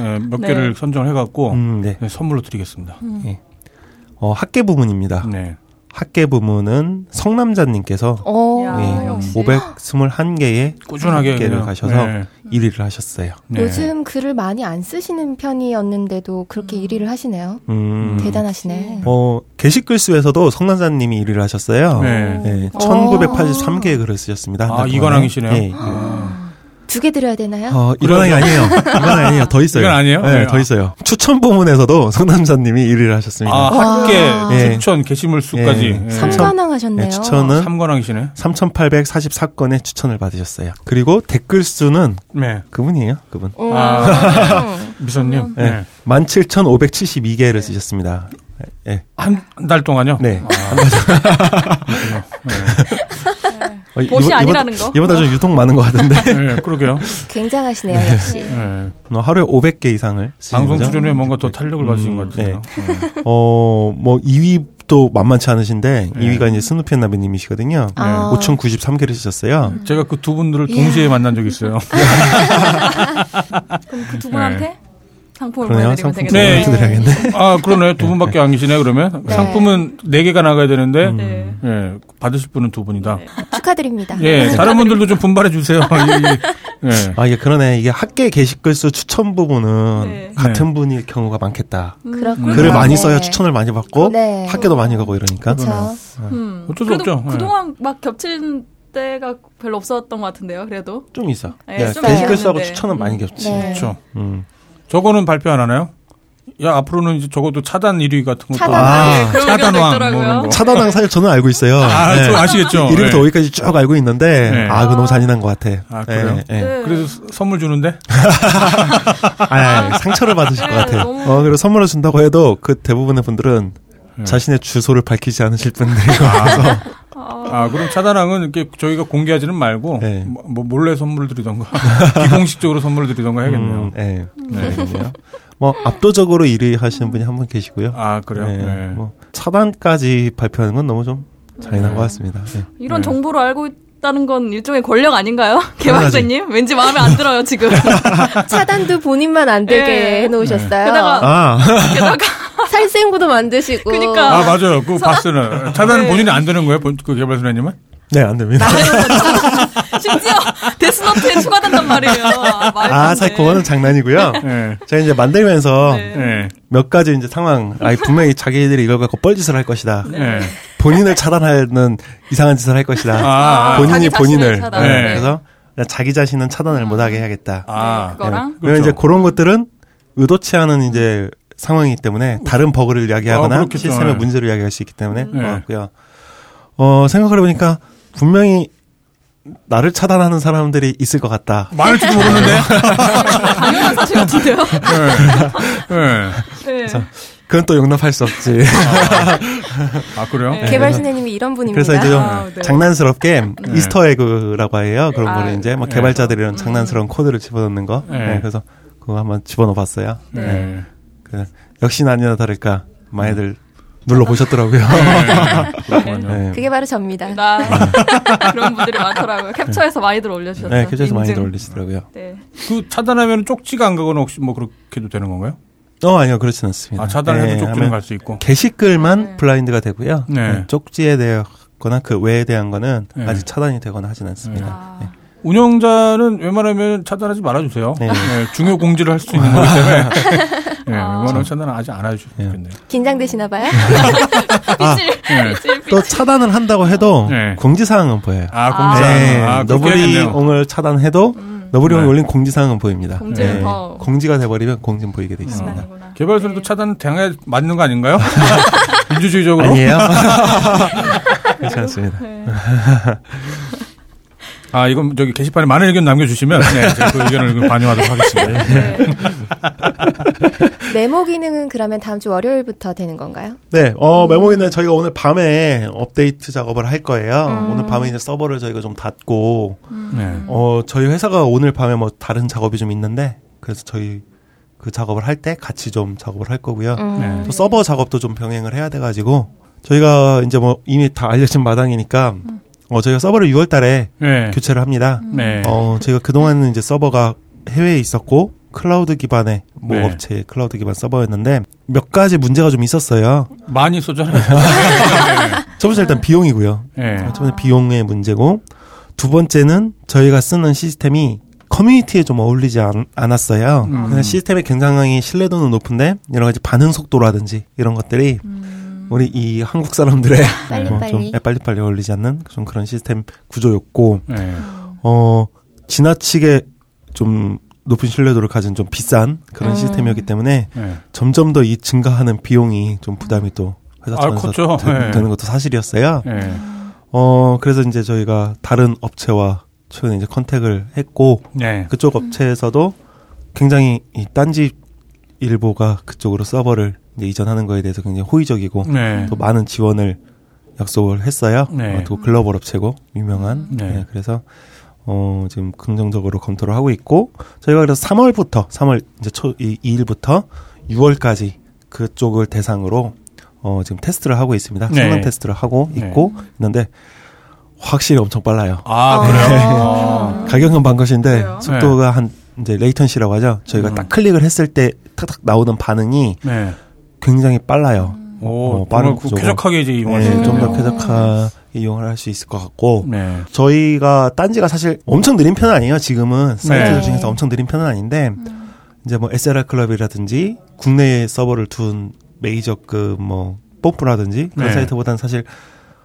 예, 몇 네. 개를 선정을 해갖고 음, 네. 네, 선물로 드리겠습니다. 음. 예. 어, 학계 부문입니다. 네. 학계 부문은 성남자님께서 네, 오백이십일 개의 꾸준하게 학계를 가셔서 네. 일 위를 하셨어요. 네. 요즘 글을 많이 안 쓰시는 편이었는데도 그렇게 음. 일 위를 하시네요. 음. 대단하시네. 어, 게시글 수에서도 성남자님이 일 위를 하셨어요. 네. 네, 천구백팔십삼 개의 글을 쓰셨습니다. 아, 이관왕이시네요. 네. 아. 두 개 드려야 되나요? 어, 이관왕이 아니에요. 이관왕이 아니에요. 더 있어요. 이건 아니에요? 네, 네. 더 있어요. 추천 부문에서도 성남자님이 일 위를 하셨습니다. 아, 학계 추천 게시물 수까지. 삼관왕 네. 하셨네요. 네, 추천은 삼관왕이시네. 삼천팔백사십사 건의 추천을 받으셨어요. 그리고 댓글 수는 네. 그분이에요. 그분. 아, 미선님. 네. 네. 만 칠천오백칠십이 개를 네. 쓰셨습니다. 네. 한 달 동안요? 네. 아. 한 달 동안. 어, 봇이 이번, 아니라는 이번, 거? 이보다 좀 유통 많은 것 같은데. 네, 그러게요. 굉장하시네요, 네. 역시. 네. 하루에 오백 개 이상을 쓰시는 방송 출연에 뭔가 더 탄력을 받으신 것 같아요. 어, 뭐 이 위도 만만치 않으신데 네. 이 위가 이제 스누피앤나비님이시거든요. 네. 오천구십삼 개를 쓰셨어요. 음. 제가 그 두 분들을 동시에 만난 적이 있어요. 그럼 그 두 분한테? 네. 상품을 보내드리면 되겠네요. 네. 네. 아, 그러네. 두 분밖에 안 계시네, 그러면. 네. 상품은 네 개가 나가야 되는데, 음. 예, 받으실 분은 두 분이다. 네. 축하드립니다. 예, 네. 다른 분들도 좀 분발해주세요. 예, 예. 아, 이게 예, 그러네. 이게 학계 게시글수 추천 부분은 네. 같은 네. 분일 경우가 많겠다. 그렇군요. 글을 많이 써야 네. 추천을 많이 받고, 네. 학계도 많이 가고 이러니까. 그렇죠. 음. 어쩔 수 없죠. 그동안 예. 막 겹친 때가 별로 없었던 것 같은데요, 그래도. 좀 있어. 예, 예, 게시글수하고 추천은 음. 많이 겹치. 네. 그렇죠. 음. 저거는 발표 안 하나요? 야, 앞으로는 이제 적어도 차단 일 위 같은 것도. 차단왕. 아, 네, 차단왕. 뭐 차단왕 사실 저는 알고 있어요. 아, 네. 아시겠죠? 일 위부터 네. 오위까지 쭉 알고 있는데, 네. 아, 그거 너무 잔인한 것 같아. 아, 그래요? 네. 네. 그래서 선물 주는데? 아, 상처를 받으실 네, 것 같아요. 너무... 어, 그리고 선물을 준다고 해도 그 대부분의 분들은 네. 자신의 주소를 밝히지 않으실 분들이 와서. 아, 그럼 차단왕은 이렇게 저희가 공개하지는 말고, 네. 뭐, 몰래 선물을 드리던가, 비공식적으로 선물을 드리던가 해야겠네요. 음, 네. 네. 네. 뭐, 압도적으로 일 위 하시는 분이 한 분 계시고요. 아, 그래요? 네. 네. 뭐, 차단까지 발표하는 건 너무 좀 잔인한 네. 것 같습니다. 네. 이런 네. 정보를 알고 있다는 건 일종의 권력 아닌가요? 개발자님? 왠지 마음에 안 들어요, 지금. 차단도 본인만 안 되게 네. 해놓으셨어요. 게다가, 아. 게다가, 살생부도 만드시고. 그니까. 아, 맞아요. 그 박스는. 차단은 네. 본인이 안 되는 거예요? 그 개발소장님은? 네, 안 됩니다. 심지어 데스노트에 추가된단 말이에요. 아, 아 사실 그거는 장난이고요. 네. 제가 이제 만들면서 네. 몇 가지 이제 상황, 아니, 분명히 자기들이 이걸 갖고 뻘짓을 할 것이다. 네. 본인을 차단하는 이상한 짓을 할 것이다. 아, 본인이 본인을. 네. 그래서 자기 자신은 차단을 못하게 해야겠다. 아, 네, 그거랑? 네. 그렇죠. 이제 그런 것들은 의도치 않은 이제 상황이기 때문에 다른 버그를 이야기하거나 아, 시스템의 문제를 이야기할 수 있기 때문에 음. 그렇고요. 어, 생각을 해보니까 분명히 나를 차단하는 사람들이 있을 것 같다. 많을지도 모르는데. 당연한 사실 같은데요. 네. 네. 네. 그건 또 용납할 수 없지. 아, 아 그래요? 네. 개발신혜님이 이런 분입니다. 그래서 이제 좀 아, 네. 장난스럽게 네. 이스터에그라고 해요. 그런 거를 아, 이제 막 네. 개발자들이 이런 음. 장난스러운 코드를 집어넣는 거. 네. 네. 그래서 그거 한번 집어넣어봤어요. 네. 네. 역시나 아니나 다를까 많이들 눌러보셨더라고요. 네, 네. 그게 바로 접니다. 그런 분들이 많더라고요. 캡처해서 많이들 올려주셨죠. 네, 캡처해서 많이들 올리시더라고요. 네. 그 차단하면 쪽지가 안 가거나 혹시 뭐 그렇게도 되는 건가요? 어, 아니요. 그렇진 않습니다. 아, 차단해도 네, 쪽지는 갈 수 있고. 게시글만 네. 블라인드가 되고요. 네. 네, 쪽지에 대하거나 그 외에 대한 거는 네. 아직 차단이 되거나 하진 않습니다. 아. 네. 운영자는 웬만하면 차단하지 말아주세요. 네. 네, 중요 공지를 할 수 있는 거기 때문에. 네, 웬만하면 차단은 아직 안 해주셔도 좋겠네요. 긴장되시나봐요? 아, 네. 또 차단을 한다고 해도 네. 공지사항은 보여요. 아, 공지사항은. 네, 아, 너블이 옹을 차단해도 음. 너브리온이 네. 올린 공지사항은 보입니다. 공지는 네. 더 공지가 돼버리면 공지는 보이게 돼 있습니다. 어. 개발사도 네. 차단 당해 맞는 거 아닌가요? 민주주의적으로? 아니에요. 괜찮습니다. 네. 아, 이건 저기 게시판에 많은 의견 남겨주시면 네, 제가 그 의견을 반영하도록 하겠습니다. 네. 메모 기능은 그러면 다음 주 월요일부터 되는 건가요? 네, 어, 메모 기능은 저희가 오늘 밤에 업데이트 작업을 할 거예요. 음. 오늘 밤에 이제 서버를 저희가 좀 닫고, 음. 네. 어, 저희 회사가 오늘 밤에 뭐 다른 작업이 좀 있는데, 그래서 저희 그 작업을 할 때 같이 좀 작업을 할 거고요. 음. 네. 서버 작업도 좀 병행을 해야 돼가지고, 저희가 이제 뭐 이미 다 알려진 마당이니까, 음. 어, 저희가 서버를 유월 달에 네. 교체를 합니다. 네. 어, 저희가 그동안은 이제 서버가 해외에 있었고, 클라우드 기반의 뭐 네. 업체 클라우드 기반 서버였는데 몇 가지 문제가 좀 있었어요. 많이 쏘잖아요. 첫 번째 일단 비용이고요. 네. 첫 번째 비용의 문제고 두 번째는 저희가 쓰는 시스템이 커뮤니티에 좀 어울리지 않, 않았어요. 음. 시스템의 굉장히 신뢰도는 높은데 여러 가지 반응 속도라든지 이런 것들이 음. 우리 이 한국 사람들의 빨리빨리 어, 빨리빨리 어울리지 않는 좀 그런 시스템 구조였고 네. 어 지나치게 좀 높은 신뢰도를 가진 좀 비싼 그런 음. 시스템이었기 때문에 네. 점점 더 이 증가하는 비용이 좀 부담이 또 회사 차원에서 되, 되는 것도 사실이었어요. 네. 어 그래서 이제 저희가 다른 업체와 최근에 이제 컨택을 했고 네. 그쪽 업체에서도 굉장히 이 딴지 일보가 그쪽으로 서버를 이제 이전하는 거에 대해서 굉장히 호의적이고 네. 또 많은 지원을 약속을 했어요. 네. 또 글로벌 업체고 유명한 네. 네, 그래서. 어, 지금 긍정적으로 검토를 하고 있고, 저희가 그래서 삼월부터, 삼월 이제 초, 이, 이일부터 유월까지 그쪽을 대상으로, 어, 지금 테스트를 하고 있습니다. 네. 성능 테스트를 하고 있고, 네. 있는데, 확실히 엄청 빨라요. 아, 그래요? 네. 가격은 반 것인데, 그래요? 속도가 네. 한, 이제 레이턴시라고 하죠. 저희가 음. 딱 클릭을 했을 때 탁탁 나오는 반응이 네. 굉장히 빨라요. 오, 어, 빠른 구조. 쾌적하게 이제 이용할 수 있는. 네, 좀 더 쾌적하게 이용을 할 수 있을 것 같고. 네. 저희가, 딴지가 사실 엄청 느린 편은 아니에요, 지금은. 사이트들 네. 중에서 엄청 느린 편은 아닌데, 음. 이제 뭐 에스엘알 클럽이라든지, 국내에 서버를 둔 메이저급 뭐, 뽐뿌라든지, 그런 네. 사이트보다는 사실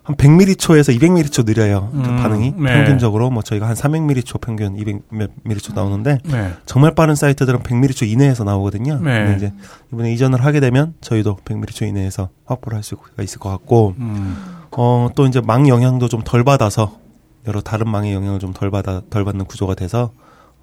한 백밀리초에서 이백밀리초 느려요. 음. 그 반응이. 네. 평균적으로 뭐 저희가 한 삼백밀리초 평균 이백밀리초 나오는데, 네. 정말 빠른 사이트들은 백밀리초 이내에서 나오거든요. 네. 근데 이제 이번에 이전을 하게 되면 저희도 백밀리초 이내에서 확보를 할 수가 있을 것 같고, 음. 어, 또 이제 망 영향도 좀 덜 받아서, 여러 다른 망의 영향을 좀 덜 받아, 덜 받는 구조가 돼서,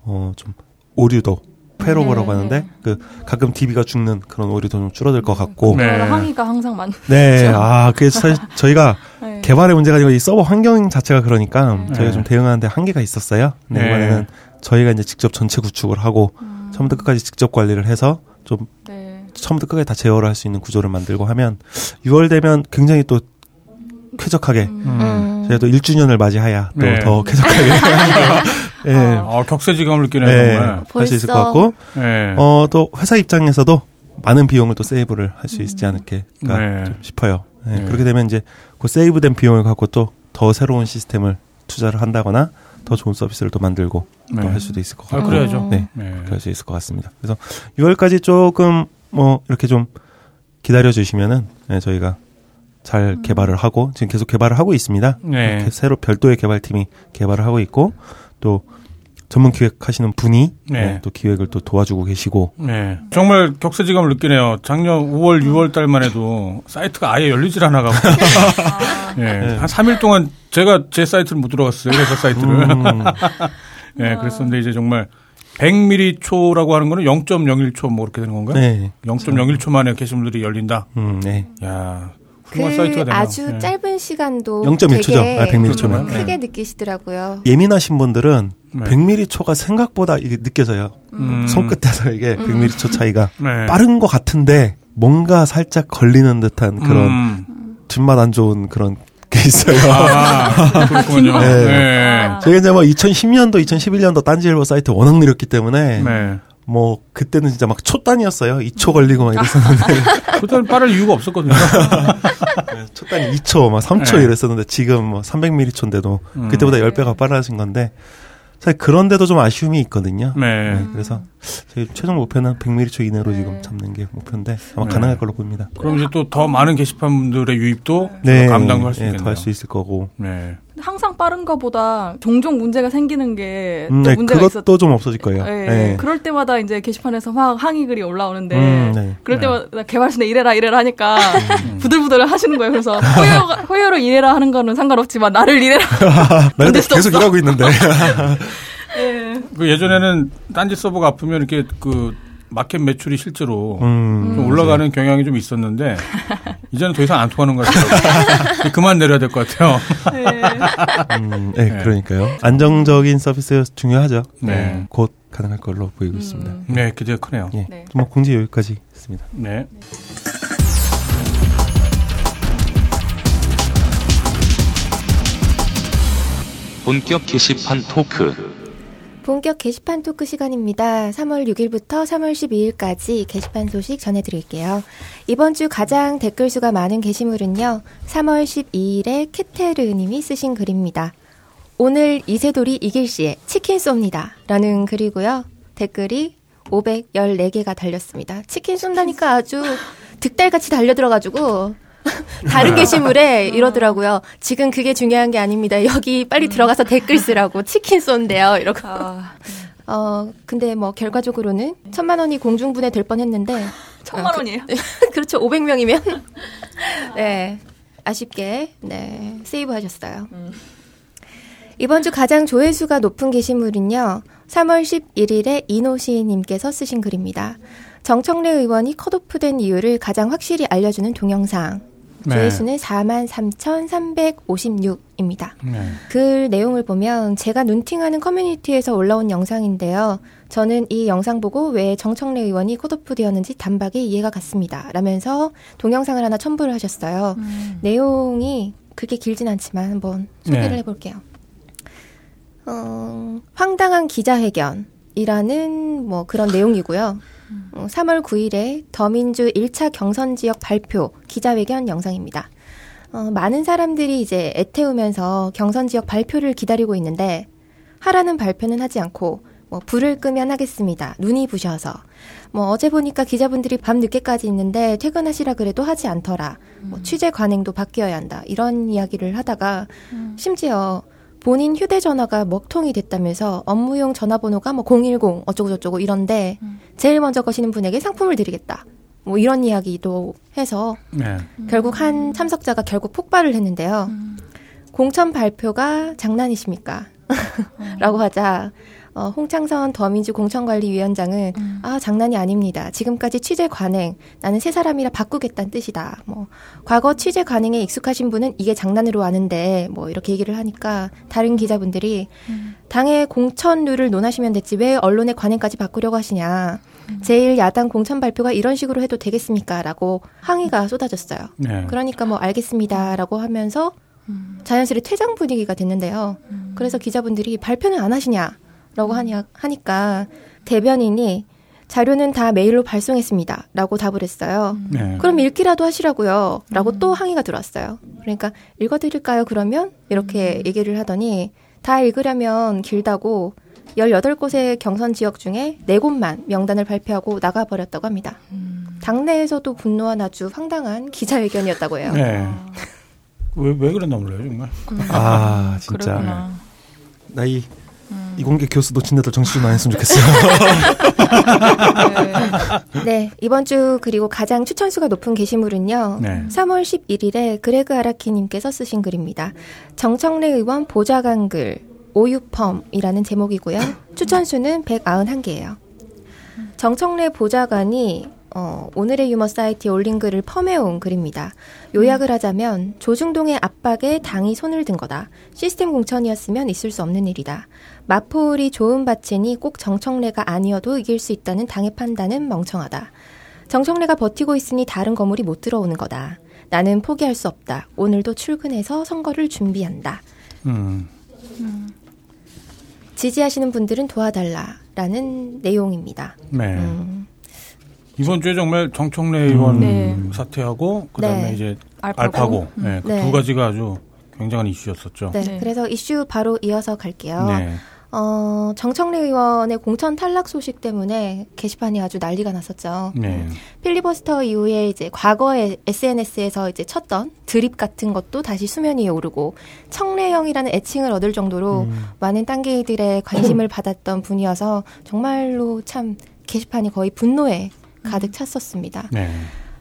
어, 좀, 오류도, 패로버라고 네. 하는데, 그, 가끔 디비가 죽는 그런 오류도 좀 줄어들 것 같고. 네. 항의가 항상 많죠. 네. 아, 그게 사실 저희가 네. 개발의 문제가 아니고 이 서버 환경 자체가 그러니까 네. 저희가 좀 대응하는데 한계가 있었어요. 네. 네. 이번에는 저희가 이제 직접 전체 구축을 하고, 음. 처음부터 끝까지 직접 관리를 해서 좀, 네. 처음부터 끝까지 다 제어를 할 수 있는 구조를 만들고 하면, 유월 되면 굉장히 또, 쾌적하게 음. 저희가 또 일 주년을 맞이하여 또 더 네. 쾌적하게 예. 네. 어, 격세지감을 느끼는 네. 정말 할 수 있을 것 같고 네. 어, 또 회사 입장에서도 많은 비용을 또 세이브를 할 수 있지 않을까 네. 좀 싶어요. 네. 네. 그렇게 되면 이제 그 세이브된 비용을 갖고 또 더 새로운 시스템을 투자를 한다거나 더 좋은 서비스를 또 만들고 네. 또 할 수도 있을 것 같고 아, 그래야죠. 네, 네. 그럴 수 있을 것 같습니다. 그래서 유월까지 조금 뭐 이렇게 좀 기다려 주시면은 네, 저희가 잘 음. 개발을 하고 지금 계속 개발을 하고 있습니다. 네. 새로 별도의 개발팀이 개발을 하고 있고 또 전문 기획하시는 분이 네. 네, 또 기획을 또 도와주고 계시고 네. 정말 격세지감을 느끼네요. 작년 우월, 유월 달만 해도 사이트가 아예 열리질 않아가고 네. 네. 한 삼 일 동안 제가 제 사이트를 못 들어갔어요. 회사 사이트를 음. 네, 그랬었는데 이제 정말 백 밀리초라고 하는 거는 영 점 영일초 뭐 이렇게 되는 건가요? 네. 영 점 영일초 만에 게시물들이 열린다. 음, 네. 야. 그 아주 네. 짧은 시간도 영 점 일 초죠. 아, 백 밀리초면 크게 네. 느끼시더라고요. 예민하신 분들은 네. 백 밀리초가 생각보다 이게 느껴져요. 음. 손끝에서 이게 음. 백 밀리초 차이가 네. 빠른 것 같은데 뭔가 살짝 걸리는 듯한 그런 뒷맛 안 음. 좋은 그런 게 있어요. 아, 그렇군요. 네. 네. 저희가 이제 뭐 이천십년도, 이천십일년도 딴지일보 사이트 워낙 느렸기 때문에 네. 뭐 그때는 진짜 막 초단이었어요. 이초 걸리고 막 이랬었는데 초단 빠를 이유가 없었거든요. 초단이 이초 막 삼초 네. 이랬었는데 지금 뭐 삼백 밀리초인데도 음. 그때보다 열 배가 빨라진 건데 사실 그런데도 좀 아쉬움이 있거든요. 네. 네. 그래서 저희 최종 목표는 백 밀리미터 이내로 지금 잡는 게 목표인데 아마 네. 가능할 걸로 보입니다. 그럼 이제 또 더 많은 게시판분들의 유입도 네. 감당도 할 수 네. 있겠네요. 더 할 수 있을 거고. 네. 항상 빠른 거보다 종종 문제가 생기는 게 또 음, 네, 문제가 있었. 그것도 좀 없어질 거예요. 네, 네. 그럴 때마다 이제 게시판에서 막 항의 글이 올라오는데 음, 네. 그럴 때마다 네. 개발신에 이래라 이래라 하니까 음. 부들부들 하시는 거예요. 그래서 호요가, 호요로 이래라 하는 거는 상관없지만 나를 이래라. 나를 계속 없어. 일하고 있는데. 네. 그 예전에는 딴지 서버가 아프면 이렇게 그 마켓 매출이 실제로 음, 좀 올라가는 맞아요. 경향이 좀 있었는데 이제는 더 이상 안 통하는 것 같아요. 그만 내려야 될 것 같아요. 네. 음, 네, 네, 그러니까요. 안정적인 서비스 중요하죠. 네, 네. 곧 가능할 걸로 보이고 음. 있습니다. 네, 기대가 크네요. 네. 네. 뭐 공지 여기까지 했습니다. 네. 네. 본격 게시판 토크. 본격 게시판 토크 시간입니다. 삼월 육일부터 삼월 십이일까지 게시판 소식 전해드릴게요. 이번 주 가장 댓글 수가 많은 게시물은요. 삼월 십이일에 케테르님이 쓰신 글입니다. 오늘 이세돌이 이길 시에 치킨 쏩니다. 라는 글이고요. 댓글이 오백십사개가 달렸습니다. 치킨 쏜다니까 아주 득달같이 달려들어가지고 다른 게시물에 이러더라고요. 지금 그게 중요한 게 아닙니다. 여기 빨리 들어가서 댓글 쓰라고 치킨 쏜대요. 이러고. 어, 근데 뭐 결과적으로는 천만 원이 공중분해 될 뻔했는데. 천만 원이에요? 그렇죠. 오백 명이면 네, 아쉽게 네 세이브하셨어요. 이번 주 가장 조회수가 높은 게시물은요. 삼월 십일일에 이노시님께서 쓰신 글입니다. 정청래 의원이 컷오프된 이유를 가장 확실히 알려주는 동영상. 네. 조회수는 사만 삼천삼백오십육입니다. 네. 글 내용을 보면 제가 눈팅하는 커뮤니티에서 올라온 영상인데요. 저는 이 영상 보고 왜 정청래 의원이 컷오프되었는지 단박에 이해가 갔습니다. 라면서 동영상을 하나 첨부를 하셨어요. 음. 내용이 그렇게 길진 않지만 한번 소개를 네. 해볼게요. 어, 황당한 기자회견이라는 뭐 그런 내용이고요. 삼월 구일에 더민주 일 차 경선 지역 발표 기자회견 영상입니다. 어, 많은 사람들이 이제 애태우면서 경선 지역 발표를 기다리고 있는데 하라는 발표는 하지 않고 뭐 불을 끄면 하겠습니다. 눈이 부셔서. 뭐 어제 보니까 기자분들이 밤 늦게까지 있는데 퇴근하시라 그래도 하지 않더라. 뭐 취재 관행도 바뀌어야 한다. 이런 이야기를 하다가 심지어 본인 휴대전화가 먹통이 됐다면서 업무용 전화번호가 뭐 공일공 어쩌고저쩌고 이런데 제일 먼저 거시는 분에게 상품을 드리겠다. 뭐 이런 이야기도 해서 네. 결국 한 참석자가 결국 폭발을 했는데요. 음. 공천 발표가 장난이십니까? 라고 하자 어, 홍창선 더민주 공천관리위원장은 음. 아 장난이 아닙니다. 지금까지 취재 관행 나는 새 사람이라 바꾸겠다는 뜻이다. 뭐 과거 취재 관행에 익숙하신 분은 이게 장난으로 아는데 뭐 이렇게 얘기를 하니까 다른 기자분들이 음. 당의 공천룰을 논하시면 됐지 왜 언론의 관행까지 바꾸려고 하시냐. 음. 제일 야당 공천 발표가 이런 식으로 해도 되겠습니까? 라고 항의가 쏟아졌어요. 네. 그러니까 뭐 알겠습니다. 라고 하면서 자연스레 퇴장 분위기가 됐는데요. 음. 그래서 기자분들이 발표는 안 하시냐. 라고 하냐, 하니까 대변인이 자료는 다 메일로 발송했습니다. 라고 답을 했어요. 네. 그럼 읽기라도 하시라고요. 라고 음. 또 항의가 들어왔어요. 그러니까 읽어드릴까요 그러면? 이렇게 음. 얘기를 하더니 다 읽으려면 길다고 열여덟 곳의 경선 지역 중에 네 곳만 명단을 발표하고 나가버렸다고 합니다. 음. 당내에서도 분노한 아주 황당한 기자회견이었다고 해요. 네. 왜, 왜 그랬나 몰라요 정말. 음. 아 진짜. 그렇구나. 나이. 이공계 교수 놓친 애들 정신 좀 안 했으면 좋겠어요. 네. 네, 이번 주 그리고 가장 추천수가 높은 게시물은요. 네. 삼월 십일일에 그레그 아라키님께서 쓰신 글입니다. 정청래 의원 보좌관 글 오유펌이라는 제목이고요. 추천수는 백구십일개예요. 정청래 보좌관이 어, 오늘의 유머 사이트에 올린 글을 펌해온 글입니다. 요약을 하자면 조중동의 압박에 당이 손을 든 거다. 시스템 공천이었으면 있을 수 없는 일이다. 마포울이 좋은 밭이니 꼭 정청래가 아니어도 이길 수 있다는 당의 판단은 멍청하다. 정청래가 버티고 있으니 다른 거물이 못 들어오는 거다. 나는 포기할 수 없다. 오늘도 출근해서 선거를 준비한다. 음. 음. 지지하시는 분들은 도와달라라는 내용입니다. 네. 음. 이번 주에 정말 정청래 의원 네. 사퇴하고 그다음에 네. 이제 알파고, 알파고. 네, 그 네. 두 가지가 아주 굉장한 이슈였었죠. 네, 네. 그래서 이슈 바로 이어서 갈게요. 네. 어, 정청래 의원의 공천 탈락 소식 때문에 게시판이 아주 난리가 났었죠. 네. 필리버스터 이후에 이제 과거에 에스엔에스에서 이제 쳤던 드립 같은 것도 다시 수면 위에 오르고 청래형이라는 애칭을 얻을 정도로 음. 많은 딴개이들의 관심을 받았던 분이어서 정말로 참 게시판이 거의 분노에 가득 찼었습니다. 네.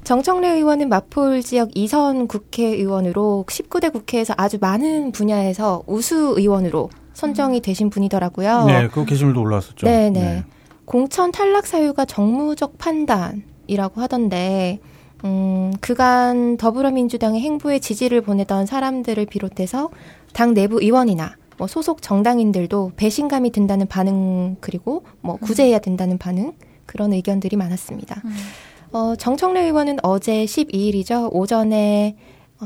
정청래 의원은 마포 지역 이 선 국회의원으로 십구 대 국회에서 아주 많은 분야에서 우수 의원으로 선정이 되신 분이더라고요. 네, 그 게시물도 올라왔었죠. 네네. 네. 공천 탈락 사유가 정무적 판단이라고 하던데, 음, 그간 더불어민주당의 행보에 지지를 보내던 사람들을 비롯해서 당 내부 의원이나 뭐 소속 정당인들도 배신감이 든다는 반응, 그리고 뭐 구제해야 된다는 반응, 그런 의견들이 많았습니다. 음. 어, 정청래 의원은 어제 십이 일이죠. 오전에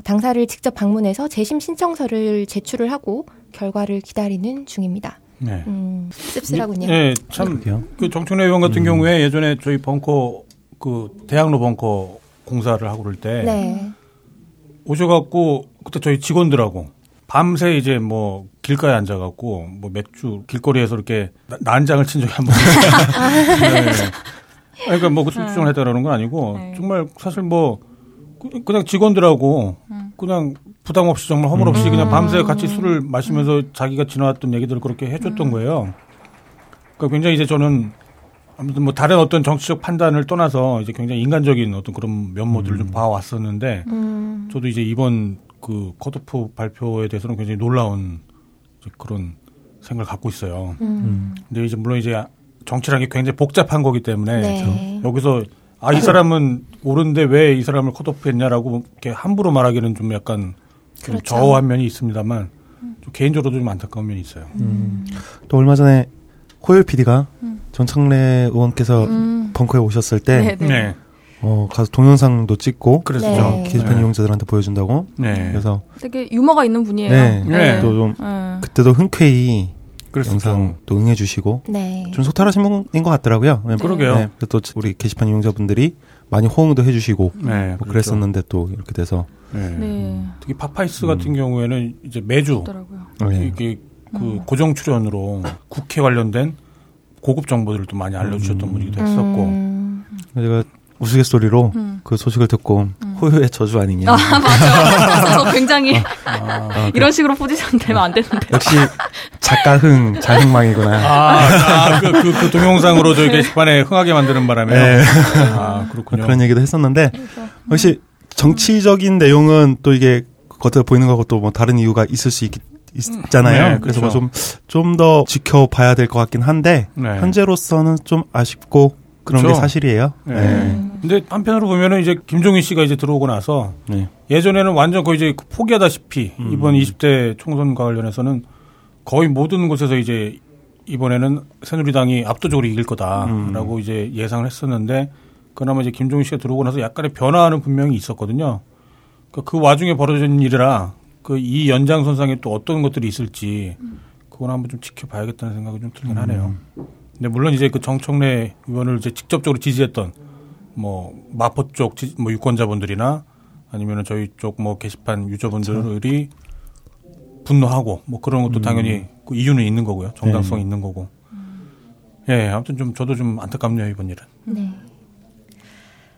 당사를 직접 방문해서 재심 신청서를 제출을 하고 결과를 기다리는 중입니다. 네. 음, 씁쓸하군요. 네, 참. 그 정청래 의원 같은 음. 경우에 예전에 저희 벙커, 그 대학로 벙커 공사를 하고 그럴 때 네. 오셔갖고 그때 저희 직원들하고 밤새 이제 뭐 길가에 앉아갖고 뭐 맥주 길거리에서 이렇게 난장을 친 적이 한 번. 네. 그러니까 뭐 그쪽 주장을 했다 그러는 건 아니고 네. 정말 사실 뭐 그냥 직원들하고 음. 그냥 부담 없이 정말 허물 없이 음. 그냥 밤새 같이 술을 마시면서 음. 자기가 지나왔던 얘기들을 그렇게 해줬던 음. 거예요. 그러니까 굉장히 이제 저는 아무튼 뭐 다른 어떤 정치적 판단을 떠나서 이제 굉장히 인간적인 어떤 그런 면모들을 음. 좀 봐왔었는데 음. 저도 이제 이번 그 컷오프 발표에 대해서는 굉장히 놀라운 이제 그런 생각을 갖고 있어요. 음. 근데 이제 물론 이제 정치라는 게 굉장히 복잡한 거기 때문에 네. 여기서 아, 이 사람은 옳은데 왜 이 사람을 컷오프했냐라고 이렇게 함부로 말하기는 좀 약간 좀 그렇죠. 저어한 면이 있습니다만 좀 개인적으로도 좀 안타까운 면이 있어요. 음. 또 얼마 전에 호요요 피디가 음. 정청래 의원께서 음. 벙커에 오셨을 때 네. 어, 가서 동영상도 찍고 그래서 네. 게시판 네. 이용자들한테 보여준다고. 네. 그래서 되게 유머가 있는 분이에요. 네. 네. 또 좀 네. 그때도 흔쾌히. 영상 또 응해주시고 네. 좀 소탈하신 분인 것 같더라고요. 네. 그러게요. 네. 또 우리 게시판 이용자분들이 많이 호응도 해주시고 네, 뭐 그렇죠. 그랬었는데 또 이렇게 돼서 네. 네. 특히 파파이스 음. 같은 경우에는 이제 매주 네. 이게 그 음. 고정 출연으로 국회 관련된 고급 정보들을 또 많이 알려주셨던 음. 분이기도 했었고 음. 제가 우스갯소리로 음. 그 소식을 듣고 음. 호요의 저주 아니냐. 아, 맞아요. 저 굉장히 아, 아, 이런 식으로 포지션 되면 안 되는데. 역시 작가흥, 자흥망이구나. 아, 아 그, 그, 그 동영상으로 저희 게시판에 흥하게 만드는 바람에. 네. 아, 그렇군요. 그런 얘기도 했었는데 역시 정치적인 내용은 또 이게 겉에 보이는 것과 또 뭐 다른 이유가 있을 수 있, 있잖아요. 네, 그래서 그렇죠. 뭐 좀, 좀 더 지켜봐야 될 것 같긴 한데 네. 현재로서는 좀 아쉽고. 그런 그렇죠. 게 사실이에요. 네. 네. 근데 한편으로 보면은 이제 김종인 씨가 이제 들어오고 나서 네. 예전에는 완전 거의 이제 포기하다시피 음. 이번 이십 대 총선과 관련해서는 거의 모든 곳에서 이제 이번에는 새누리당이 압도적으로 이길 거다라고 음. 이제 예상을 했었는데 그나마 이제 김종인 씨가 들어오고 나서 약간의 변화는 분명히 있었거든요. 그러니까 그 와중에 벌어진 일이라 그 이 연장선상에 또 어떤 것들이 있을지 그건 한번 좀 지켜봐야겠다는 생각이 좀 들긴 음. 하네요. 근데 물론 이제 그 정청래 의원을 이제 직접적으로 지지했던 뭐 마포 쪽 뭐 유권자분들이나 아니면은 저희 쪽 뭐 게시판 유저분들이 그렇죠. 분노하고 뭐 그런 것도 음. 당연히 그 이유는 있는 거고요. 정당성이 네. 있는 거고. 예, 아무튼 좀 저도 좀 안타깝네요, 이번 일은. 네.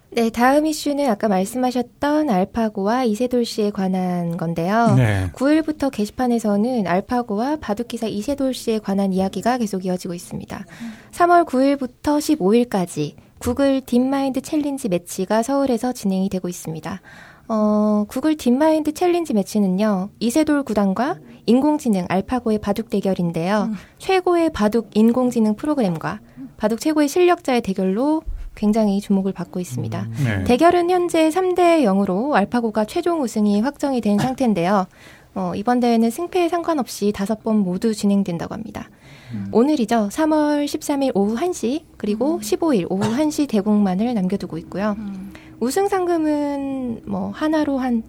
네, 다음 이슈는 아까 말씀하셨던 알파고와 이세돌 씨에 관한 건데요. 네. 구 일부터 게시판에서는 알파고와 바둑기사 이세돌 씨에 관한 이야기가 계속 이어지고 있습니다. 삼월 구일부터 십오일까지 구글 딥마인드 챌린지 매치가 서울에서 진행이 되고 있습니다. 어, 구글 딥마인드 챌린지 매치는요. 이세돌 구단과 인공지능 알파고의 바둑 대결인데요. 음. 최고의 바둑 인공지능 프로그램과 바둑 최고의 실력자의 대결로 굉장히 주목을 받고 있습니다. 음, 네. 대결은 현재 삼 대 영으로 알파고가 최종 우승이 확정이 된 상태인데요. 어, 이번 대회는 승패에 상관없이 다섯 번 모두 진행된다고 합니다. 음. 오늘이죠. 삼월 십삼일 오후 한 시 그리고 음. 십오일 오후 한 시 대국만을 남겨두고 있고요. 음. 우승 상금은 뭐 하나로 한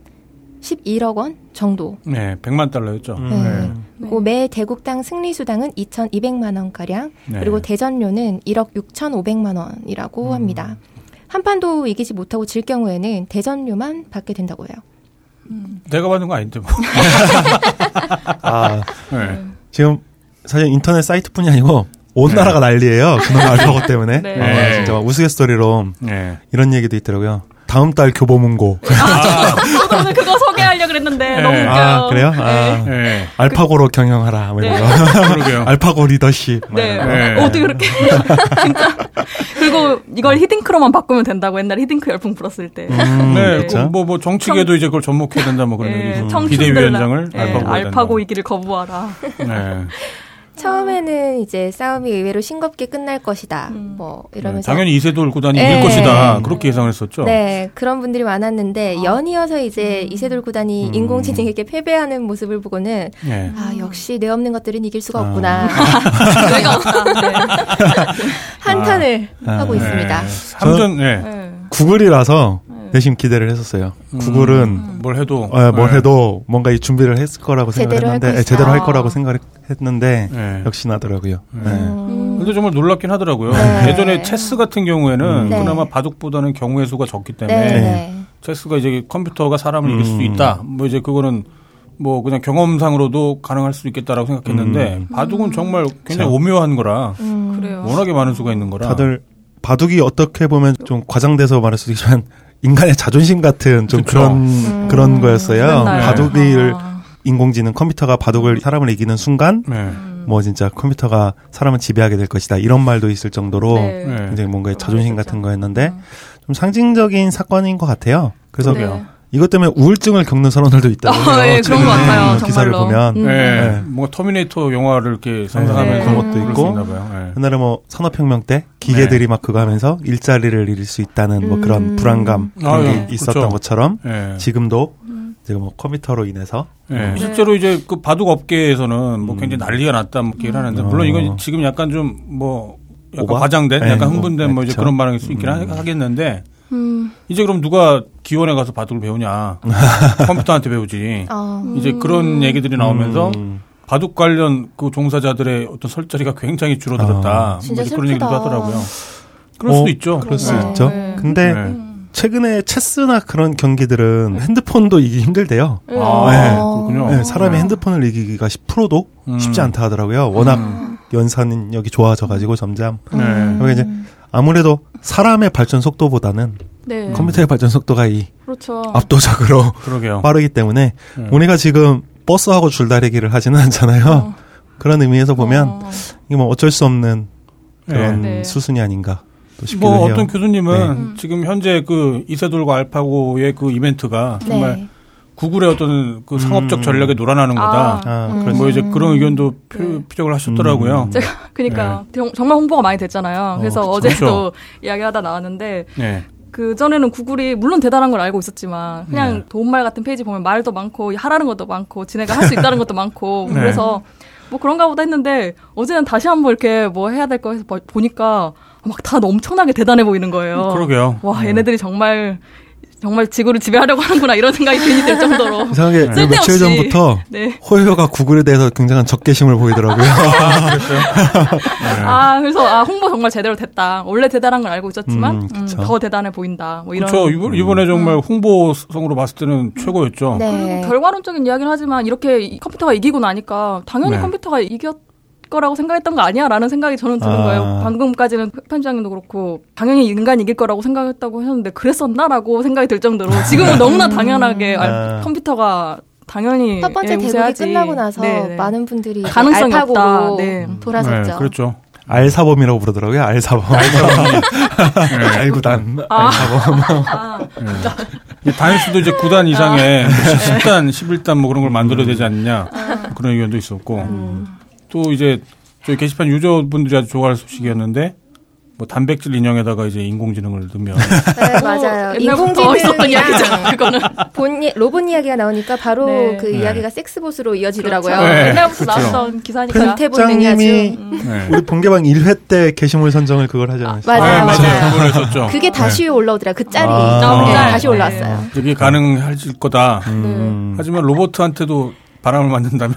십일억 원 정도. 네, 백만 달러였죠. 음. 네. 그리고 매 대국당 승리 수당은 이천이백만 원가량, 네. 그리고 대전료는 일억 육천오백만 원이라고 음. 합니다. 한 판도 이기지 못하고 질 경우에는 대전료만 받게 된다고 해요. 음. 내가 받는 거 아닌데 뭐. 아, 네. 지금 사실 인터넷 사이트뿐이 아니고 온 네. 나라가 난리예요. 그놈의 알파고 때문에. 네. 네. 어, 진짜 막 우스갯소리로 네. 이런 얘기도 있더라고요. 다음 달 교보문고. 아, 저도 오늘 그거 소개하려고 그랬는데 네. 너무 웃겨요. 아, 그래요? 아, 네. 네. 알파고로 경영하라. 뭐 네. 그러게요. 알파고 리더십. 네. 네. 네. 어떻게 그렇게. 진짜. 그리고 이걸 히딩크로만 바꾸면 된다고 옛날에 히딩크 열풍 불었을 때. 음, 네. 네. 뭐, 뭐 정치계도 청... 이제 그걸 접목해야 된다. 뭐 그런 네. 얘기죠. 비대위원장을 네. 알파고로. 알파고이기를 거부하라. 네. 처음에는 이제 싸움이 의외로 싱겁게 끝날 것이다. 음. 뭐 이러면서 당연히 이세돌 구단이 네. 이길 것이다. 그렇게 예상했었죠. 네, 그런 분들이 많았는데 아. 연이어서 이제 음. 이세돌 구단이 음. 인공지능에게 패배하는 모습을 보고는 네. 아 역시 뇌 없는 것들은 이길 수가 아. 없구나. 뇌가 없다. 네. 한탄을 아. 하고 아. 있습니다. 삼전 네. 네. 구글이라서. 내심 기대를 했었어요. 음. 구글은 뭘 해도 어, 뭘 네. 해도 뭔가 이 준비를 했을 거라고 생각했는데 네, 제대로 할 거라고 생각했는데 네. 역시나더라고요. 네. 음. 근데 정말 놀랍긴 하더라고요. 네. 예전에 체스 같은 경우에는 음. 네. 그나마 바둑보다는 경우의 수가 적기 때문에 네. 체스가 이제 컴퓨터가 사람을 음. 이길 수 있다. 뭐 이제 그거는 뭐 그냥 경험상으로도 가능할 수 있겠다라고 생각했는데 음. 바둑은 정말 굉장히 자. 오묘한 거라 음. 워낙에 많은 수가 있는 거라. 다들 바둑이 어떻게 보면 좀 과장돼서 말할 수도 있지만. 인간의 자존심 같은 좀 그쵸. 그런 음, 그런 거였어요. 맨날. 바둑을 아. 인공지능 컴퓨터가 바둑을 사람을 이기는 순간 네. 뭐 진짜 컴퓨터가 사람을 지배하게 될 것이다 이런 말도 있을 정도로 네. 굉장히 뭔가 자존심 같은 거였는데 좀 상징적인 사건인 것 같아요. 그래서 네. 이것 때문에 우울증을 겪는 사람들도 있다고요. 아, 예, 그런 것 같아요. 기사를 정말로. 보면 음. 네. 네. 뭔가 터미네이터 영화를 이렇게 상상하면서 네. 그런 것도 있고 네. 옛날에 뭐 산업혁명 때 기계들이 네. 막 그거 하면서 일자리를 잃을 수 있다는 음. 뭐 그런 불안감 그런 아, 게 예. 있었던 그렇죠. 것처럼 네. 지금도 음. 지금 뭐 컴퓨터로 인해서 네. 네. 실제로 이제 그 바둑 업계에서는 뭐 굉장히 난리가 났다 뭐 얘기를 하는데 물론 이건 지금 약간 좀 뭐 약간 오바? 과장된 네. 약간 흥분된 네. 뭐 이제 그렇죠. 그런 반응일 수 있긴 음. 하겠는데. 음. 이제 그럼 누가 기원에 가서 바둑을 배우냐. 컴퓨터한테 배우지. 어, 음. 이제 그런 얘기들이 나오면서 음. 바둑 관련 그 종사자들의 어떤 설자리가 굉장히 줄어들었다. 어. 진짜 그런 얘기도 하더라고요. 그럴 어, 수도 있죠. 그럴 수 네. 있죠. 네. 근데 네. 최근에 체스나 그런 경기들은 핸드폰도 이기기 힘들대요. 음. 아, 네. 그렇군요. 네. 사람이 네. 핸드폰을 이기기가 십 퍼센트도 음. 쉽지 않다 하더라고요. 워낙 음. 연산력이 좋아져가지고 점점. 음. 네. 이제 아무래도 사람의 발전 속도보다는 네. 컴퓨터의 발전 속도가 이 그렇죠. 압도적으로 그러게요. 빠르기 때문에 네. 우리가 지금 버스하고 줄다리기를 하지는 않잖아요. 어. 그런 의미에서 보면 어. 이게 뭐 어쩔 수 없는 그런 네. 수순이 아닌가. 또 싶기도 뭐 해요. 어떤 교수님은 네. 지금 현재 그 이세돌과 알파고의 그 이벤트가 네. 정말 구글의 어떤 그 상업적 전략에 놀아나는 음. 거다. 아, 음. 뭐 이제 그런 의견도 표, 피력을 하셨더라고요. 음. 제가 그러니까 네. 정말 홍보가 많이 됐잖아요. 그래서 어, 그렇죠. 어제도 이야기하다 나왔는데 네. 그 전에는 구글이 물론 대단한 걸 알고 있었지만 그냥 네. 도움말 같은 페이지 보면 말도 많고 하라는 것도 많고 지네가 할 수 있다는 것도 많고 네. 그래서 뭐 그런가 보다 했는데 어제는 다시 한번 이렇게 뭐 해야 될 거 해서 보니까 막 다 엄청나게 대단해 보이는 거예요. 그러게요. 와 얘네들이 음. 정말. 정말 지구를 지배하려고 하는구나 이런 생각이 괜히 들 정도로 이상하게 네. 며칠 전부터 네. 호요요가 구글에 대해서 굉장한 적개심을 보이더라고요. 네. 아 그래서 아 홍보 정말 제대로 됐다. 원래 대단한 걸 알고 있었지만 음, 음, 더 대단해 보인다. 뭐 이런. 그렇죠. 이번, 이번에 정말 홍보성으로 봤을 때는 최고였죠. 네. 결과론적인 이야기는 하지만 이렇게 컴퓨터가 이기고 나니까 당연히 네. 컴퓨터가 이겼 거라고 생각했던 거 아니야? 라는 생각이 저는 드는 아. 거예요. 방금까지는 편집장님도 그렇고 당연히 인간이 이길 거라고 생각했다고 했는데 그랬었나? 라고 생각이 들 정도로 지금은 너무나 당연하게 음. 아, 컴퓨터가 당연히 첫 번째 예, 대국이 우세하지. 끝나고 나서 네네. 많은 분들이 가능성이 없다. 네. 돌아섰죠. 네, 그렇죠. 알사범이라고 부르더라고요. 알사범. 네. 알구단. 아. 알사범. 아. 네. 단수도 이제 구단 이상의 아. 십 단, 십일 단 뭐 그런 걸 만들어야 되지 않느냐. 아. 그런 의견도 있었고. 음. 또 이제 저희 게시판 유저분들이 아주 좋아할 소식이었는데 뭐 단백질 인형에다가 이제 인공지능을 넣으면 네, 맞아요. 인공지능 있었던 이야기잖아요. 그거는 본 로봇 이야기가 나오니까 바로 네. 그 네. 이야기가 섹스봇으로 이어지더라고요. 그렇죠. 네. 옛날부터 그렇죠. 나왔던 기사니까 편집장님이 음. 우리 본개방 일 회 때 게시물 선정을 그걸 하지 않으셨어요? 아, 맞아요. 아, 맞아요. 그걸 했었죠. 그게 다시 네. 올라오더라. 그 짤이 아, 네. 다시 올라왔어요. 네. 그게 가능할 거다. 음. 하지만 로봇한테도 바람을 맞는다면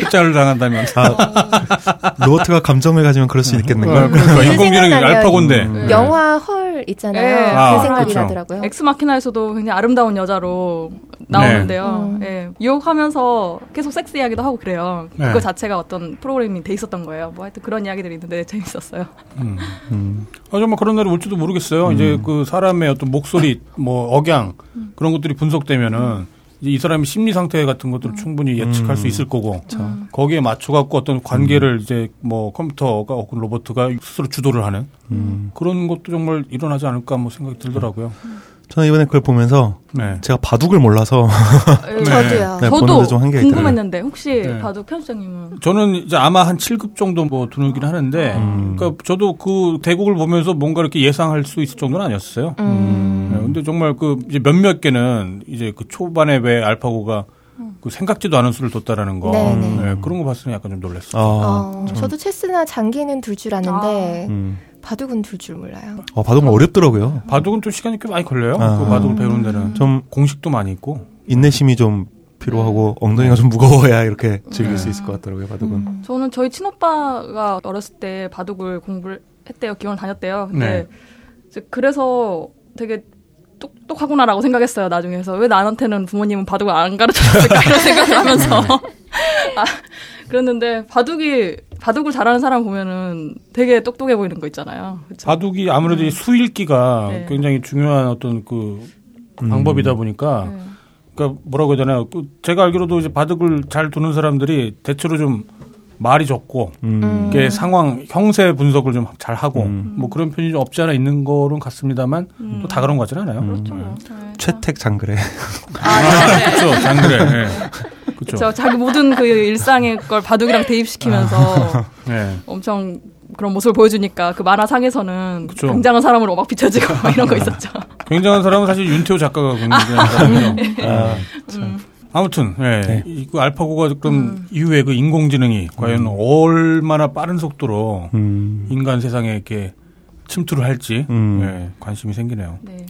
흑자를 당한다면 아, 로버트가 감정을 가지면 그럴 수 있겠는가. 인공지능이 알파고인데 영화 헐 펄 있잖아요. 네. 아, 그 생각이 그쵸. 나더라고요. 엑스마키나에서도 굉장히 아름다운 여자로 나오는데요. 네. 네. 유혹하면서 계속 섹스 이야기도 하고 그래요. 네. 그거 자체가 어떤 프로그램이 돼 있었던 거예요. 뭐 하여튼 그런 이야기들이 있는데 재밌었어요. 음. 음. 아, 정말 그런 날이 올지도 모르겠어요. 음. 이제 그 사람의 어떤 목소리, 뭐 억양 음. 그런 것들이 분석되면은 음. 이제 이 사람의 심리 상태 같은 것들을 음. 충분히 예측할 음. 수 있을 거고 음. 거기에 맞춰갖고 어떤 관계를 음. 이제 뭐 컴퓨터가 혹은 로봇가 스스로 주도를 하는 음. 그런 것도 정말 일어나지 않을까 뭐 생각이 들더라고요. 음. 저는 이번에 그걸 보면서 네. 제가 바둑을 몰라서 네. 저도요. 네, 저도 좀 궁금했는데 혹시 네. 바둑 편집장님은? 저는 이제 아마 한 칠 급 정도 뭐 두르긴 하는데 음. 그러니까 저도 그 대국을 보면서 뭔가 이렇게 예상할 수 있을 정도는 아니었어요. 음. 음. 네, 근데 정말 그 이제 몇몇 개는 이제 그 초반에 왜 알파고가 그 생각지도 않은 수를 뒀다라는 거 네, 그런 거 봤으면 약간 좀 놀랐어요. 아, 어, 저도 체스나 장기는 둘 줄 아는데. 아. 음. 바둑은 둘 줄 몰라요. 어, 바둑은 어렵더라고요. 바둑은 좀 시간이 꽤 많이 걸려요. 아, 그 바둑을 배우는 데는. 좀 공식도 많이 있고. 인내심이 좀 필요하고 엉덩이가 좀 무거워야 이렇게 즐길 네. 수 있을 것 같더라고요. 바둑은. 음, 저는 저희 친오빠가 어렸을 때 바둑을 공부를 했대요. 기원을 다녔대요. 근데 네. 그래서 되게 똑똑하구나라고 생각했어요. 나중에 해서. 왜 나한테는 부모님은 바둑을 안 가르쳐줬을까 이런 생각을 하면서. 아, 그랬는데 바둑이 바둑을 잘하는 사람 보면은 되게 똑똑해 보이는 거 있잖아요. 그쵸? 바둑이 아무래도 음. 수읽기가 네. 굉장히 중요한 어떤 그 음. 방법이다 보니까 네. 그러니까 뭐라고 해야 되나요? 제가 알기로도 이제 바둑을 잘 두는 사람들이 대체로 좀 말이 적고 음. 이게 상황 형세 분석을 좀 잘 하고 음. 뭐 그런 편이 좀 없지 않아 있는 거는 같습니다만 음. 또 다 그런 거 같지는 않아요. 음. 그렇죠. 네. 최택 장그래. 아, 네. 아 그렇죠. 장그래. 네. 그렇죠. 자기 모든 그 일상의 걸 바둑이랑 대입시키면서 네. 엄청 그런 모습을 보여주니까 그 만화상에서는 그쵸. 굉장한 사람으로 막 비춰지고 막 이런 거 있었죠. 굉장한 사람은 사실 윤태호 작가가 굉장한 사람이죠. 아, 음. 아무튼 예. 네. 그 알파고가 그럼 음. 이후에 그 인공지능이 과연 음. 얼마나 빠른 속도로 음. 인간 세상에 이렇게 침투를 할지 음. 예. 관심이 생기네요. 네.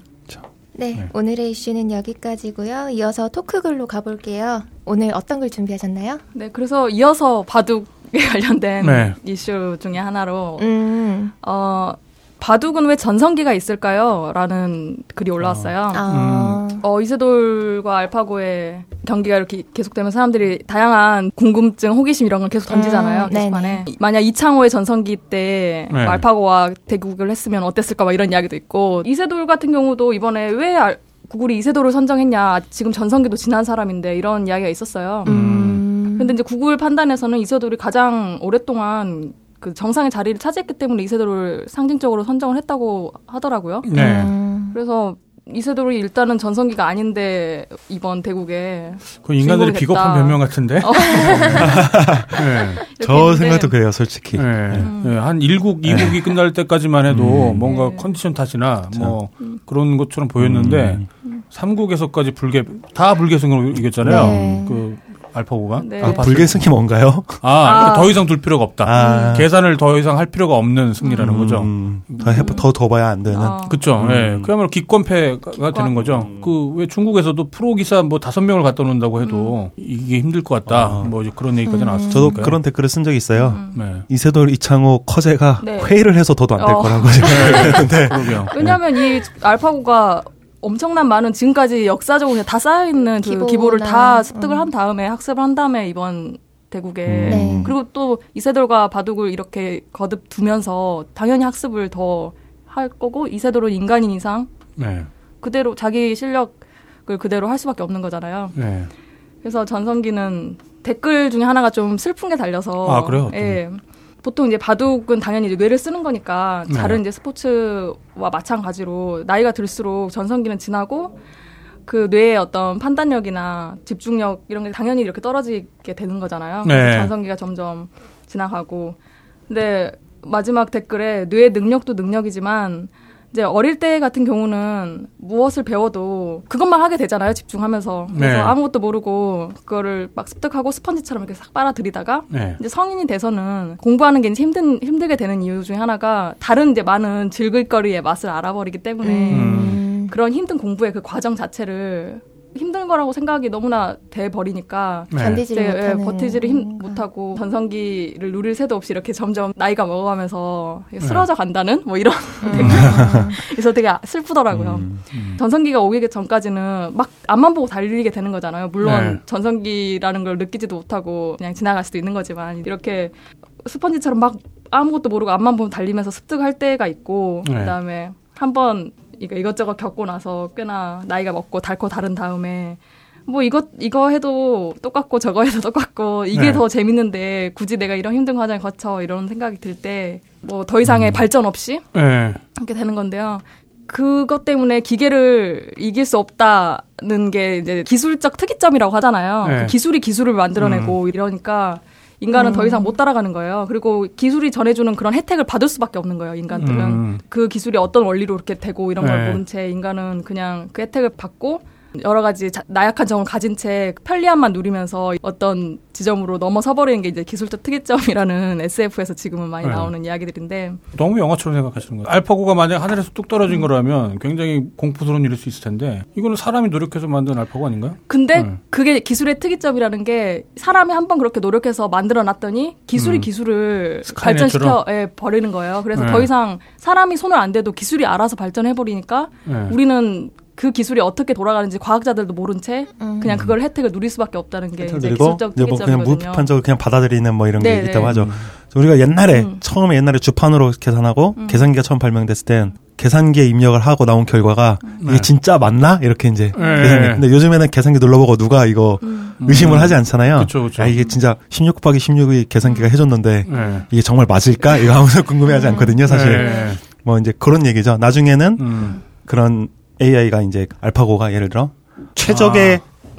네, 네, 오늘의 이슈는 여기까지고요. 이어서 토크글로 가볼게요. 오늘 어떤 글 준비하셨나요? 네, 그래서 이어서 바둑에 관련된 네. 이슈 중에 하나로 음. 어, 바둑은 왜 전성기가 있을까요? 라는 글이 올라왔어요. 어. 아. 음. 어, 이세돌과 알파고의 경기가 이렇게 계속되면 사람들이 다양한 궁금증, 호기심 이런 걸 계속 던지잖아요. 음. 게시판에. 만약 이창호의 전성기 때 네. 알파고와 대국을 했으면 어땠을까 막 이런 이야기도 있고 이세돌 같은 경우도 이번에 왜 알, 구글이 이세돌을 선정했냐. 지금 전성기도 지난 사람인데 이런 이야기가 있었어요. 음. 근데 이제 구글 판단에서는 이세돌이 가장 오랫동안 그 정상의 자리를 차지했기 때문에 이세돌을 상징적으로 선정을 했다고 하더라고요. 네. 음. 그래서 이세돌이 일단은 전성기가 아닌데 이번 대국에 그 인간들이 비겁한 변명 같은데. 어. 네. 저 생각도 그래요, 솔직히. 네. 음. 네. 한 일 국, 이 국이 네. 끝날 때까지만 해도 음. 뭔가 네. 컨디션 탓이나 참. 뭐 음. 그런 것처럼 보였는데 음. 삼 국에서까지 불계 다 불계승으로 이겼잖아요. 네. 그 알파고가 네. 아, 불계승이 뭔가요? 아, 아. 더 이상 둘 필요가 없다. 아. 계산을 더 이상 할 필요가 없는 승리라는 음. 거죠. 음. 더, 해봐, 더, 더 봐야 안 되는. 아. 그렇죠. 음. 네. 그야말로 기권패가 기권. 되는 거죠. 음. 그 왜 중국에서도 프로 기사 뭐 다섯 명을 갖다 놓는다고 해도 음. 이게 힘들 것 같다. 아. 뭐 이제 그런 얘기까지 음. 나왔어요. 저도 그런 댓글을 쓴 적이 있어요. 음. 네. 이세돌, 이창호, 커제가 네. 회의를 해서 더도 안 될 어. 거라고 제가 했는데. 왜냐하면 이 알파고가 엄청난 많은 지금까지 역사적으로 그냥 다 쌓여있는 그 기보나. 기보를 다 습득을 음. 한 다음에 학습을 한 다음에 이번 대국에 음. 네. 그리고 또 이세돌과 바둑을 이렇게 거듭 두면서 당연히 학습을 더 할 거고 이세돌은 인간인 이상 네. 그대로 자기 실력을 그대로 할 수밖에 없는 거잖아요. 네. 그래서 전성기는 댓글 중에 하나가 좀 슬픈 게 달려서 아 그래요? 예. 보통 이제 바둑은 당연히 이제 뇌를 쓰는 거니까 네. 다른 이제 스포츠와 마찬가지로 나이가 들수록 전성기는 지나고 그 뇌의 어떤 판단력이나 집중력 이런 게 당연히 이렇게 떨어지게 되는 거잖아요. 네. 그래서 전성기가 점점 지나가고. 근데 마지막 댓글에 뇌의 능력도 능력이지만 이제 어릴 때 같은 경우는 무엇을 배워도 그것만 하게 되잖아요. 집중하면서. 그래서 네. 아무것도 모르고 그거를 막 습득하고 스펀지처럼 이렇게 싹 빨아들이다가 네. 이제 성인이 돼서는 공부하는 게 힘든, 힘들게 되는 이유 중에 하나가 다른 이제 많은 즐길거리의 맛을 알아버리기 때문에 음. 그런 힘든 공부의 그 과정 자체를 힘든 거라고 생각이 너무나 돼버리니까 네. 견디지를 네, 못하는. 버티지를 힘, 못하고 전성기를 누릴 새도 없이 이렇게 점점 나이가 먹어가면서 네. 쓰러져 간다는 뭐 이런 음. 그래서 되게 슬프더라고요. 음. 음. 전성기가 오기 전까지는 막 앞만 보고 달리게 되는 거잖아요. 물론 네. 전성기라는 걸 느끼지도 못하고 그냥 지나갈 수도 있는 거지만 이렇게 스펀지처럼 막 아무것도 모르고 앞만 보면 달리면서 습득할 때가 있고 네. 그다음에 한번 이것저것 겪고 나서 꽤나 나이가 먹고 닳고 다른 다음에 뭐 이것 이거 해도 똑같고 저거 해도 똑같고 이게 네. 더 재밌는데 굳이 내가 이런 힘든 과정을 거쳐 이런 생각이 들 때 뭐 더 이상의 음. 발전 없이 네. 이렇게 되는 건데요. 그것 때문에 기계를 이길 수 없다는 게 이제 기술적 특이점이라고 하잖아요. 네. 그 기술이 기술을 만들어내고 음. 이러니까 인간은 음. 더 이상 못 따라가는 거예요. 그리고 기술이 전해주는 그런 혜택을 받을 수밖에 없는 거예요. 인간들은. 음. 그 기술이 어떤 원리로 이렇게 되고 이런 걸 네. 모른 채 인간은 그냥 그 혜택을 받고 여러 가지 자, 나약한 점을 가진 채 편리함만 누리면서 어떤 지점으로 넘어서버리는 게 이제 기술적 특이점이라는 에스에프에서 지금은 많이 네. 나오는 이야기들인데 너무 영화처럼 생각하시는 거예요. 알파고가 만약 하늘에서 뚝 떨어진 음. 거라면 굉장히 공포스러운 일일 수 있을 텐데 이거는 사람이 노력해서 만든 알파고 아닌가요? 근데 네. 그게 기술의 특이점이라는 게 사람이 한번 그렇게 노력해서 만들어놨더니 기술이 음. 기술을 발전시켜 예, 버리는 거예요. 그래서 네. 더 이상 사람이 손을 안 대도 기술이 알아서 발전해버리니까 네. 우리는 그 기술이 어떻게 돌아가는지 과학자들도 모른 채 그냥 그걸 혜택을 누릴 수밖에 없다는 게 이제 기술적 특이점이거든요. 뭐 그냥 무비판적으로 그냥 받아들이는 뭐 이런 게 네네. 있다고 하죠. 우리가 옛날에 음. 처음에 옛날에 주판으로 계산하고 음. 계산기가 처음 발명됐을 땐 계산기에 입력을 하고 나온 결과가 음. 이게 네. 진짜 맞나? 이렇게 이제 계산기. 근데 요즘에는 계산기 눌러보고 누가 이거 음. 의심을 하지 않잖아요. 그쵸, 그쵸. 아, 이게 진짜 십육 곱하기 십육이 계산기가 해줬는데 네. 이게 정말 맞을까? 이거 아무도 궁금해하지 않거든요, 사실. 네. 뭐 이제 그런 얘기죠. 나중에는 음. 그런 에이아이가 이제 알파고가 예를 들어 최적의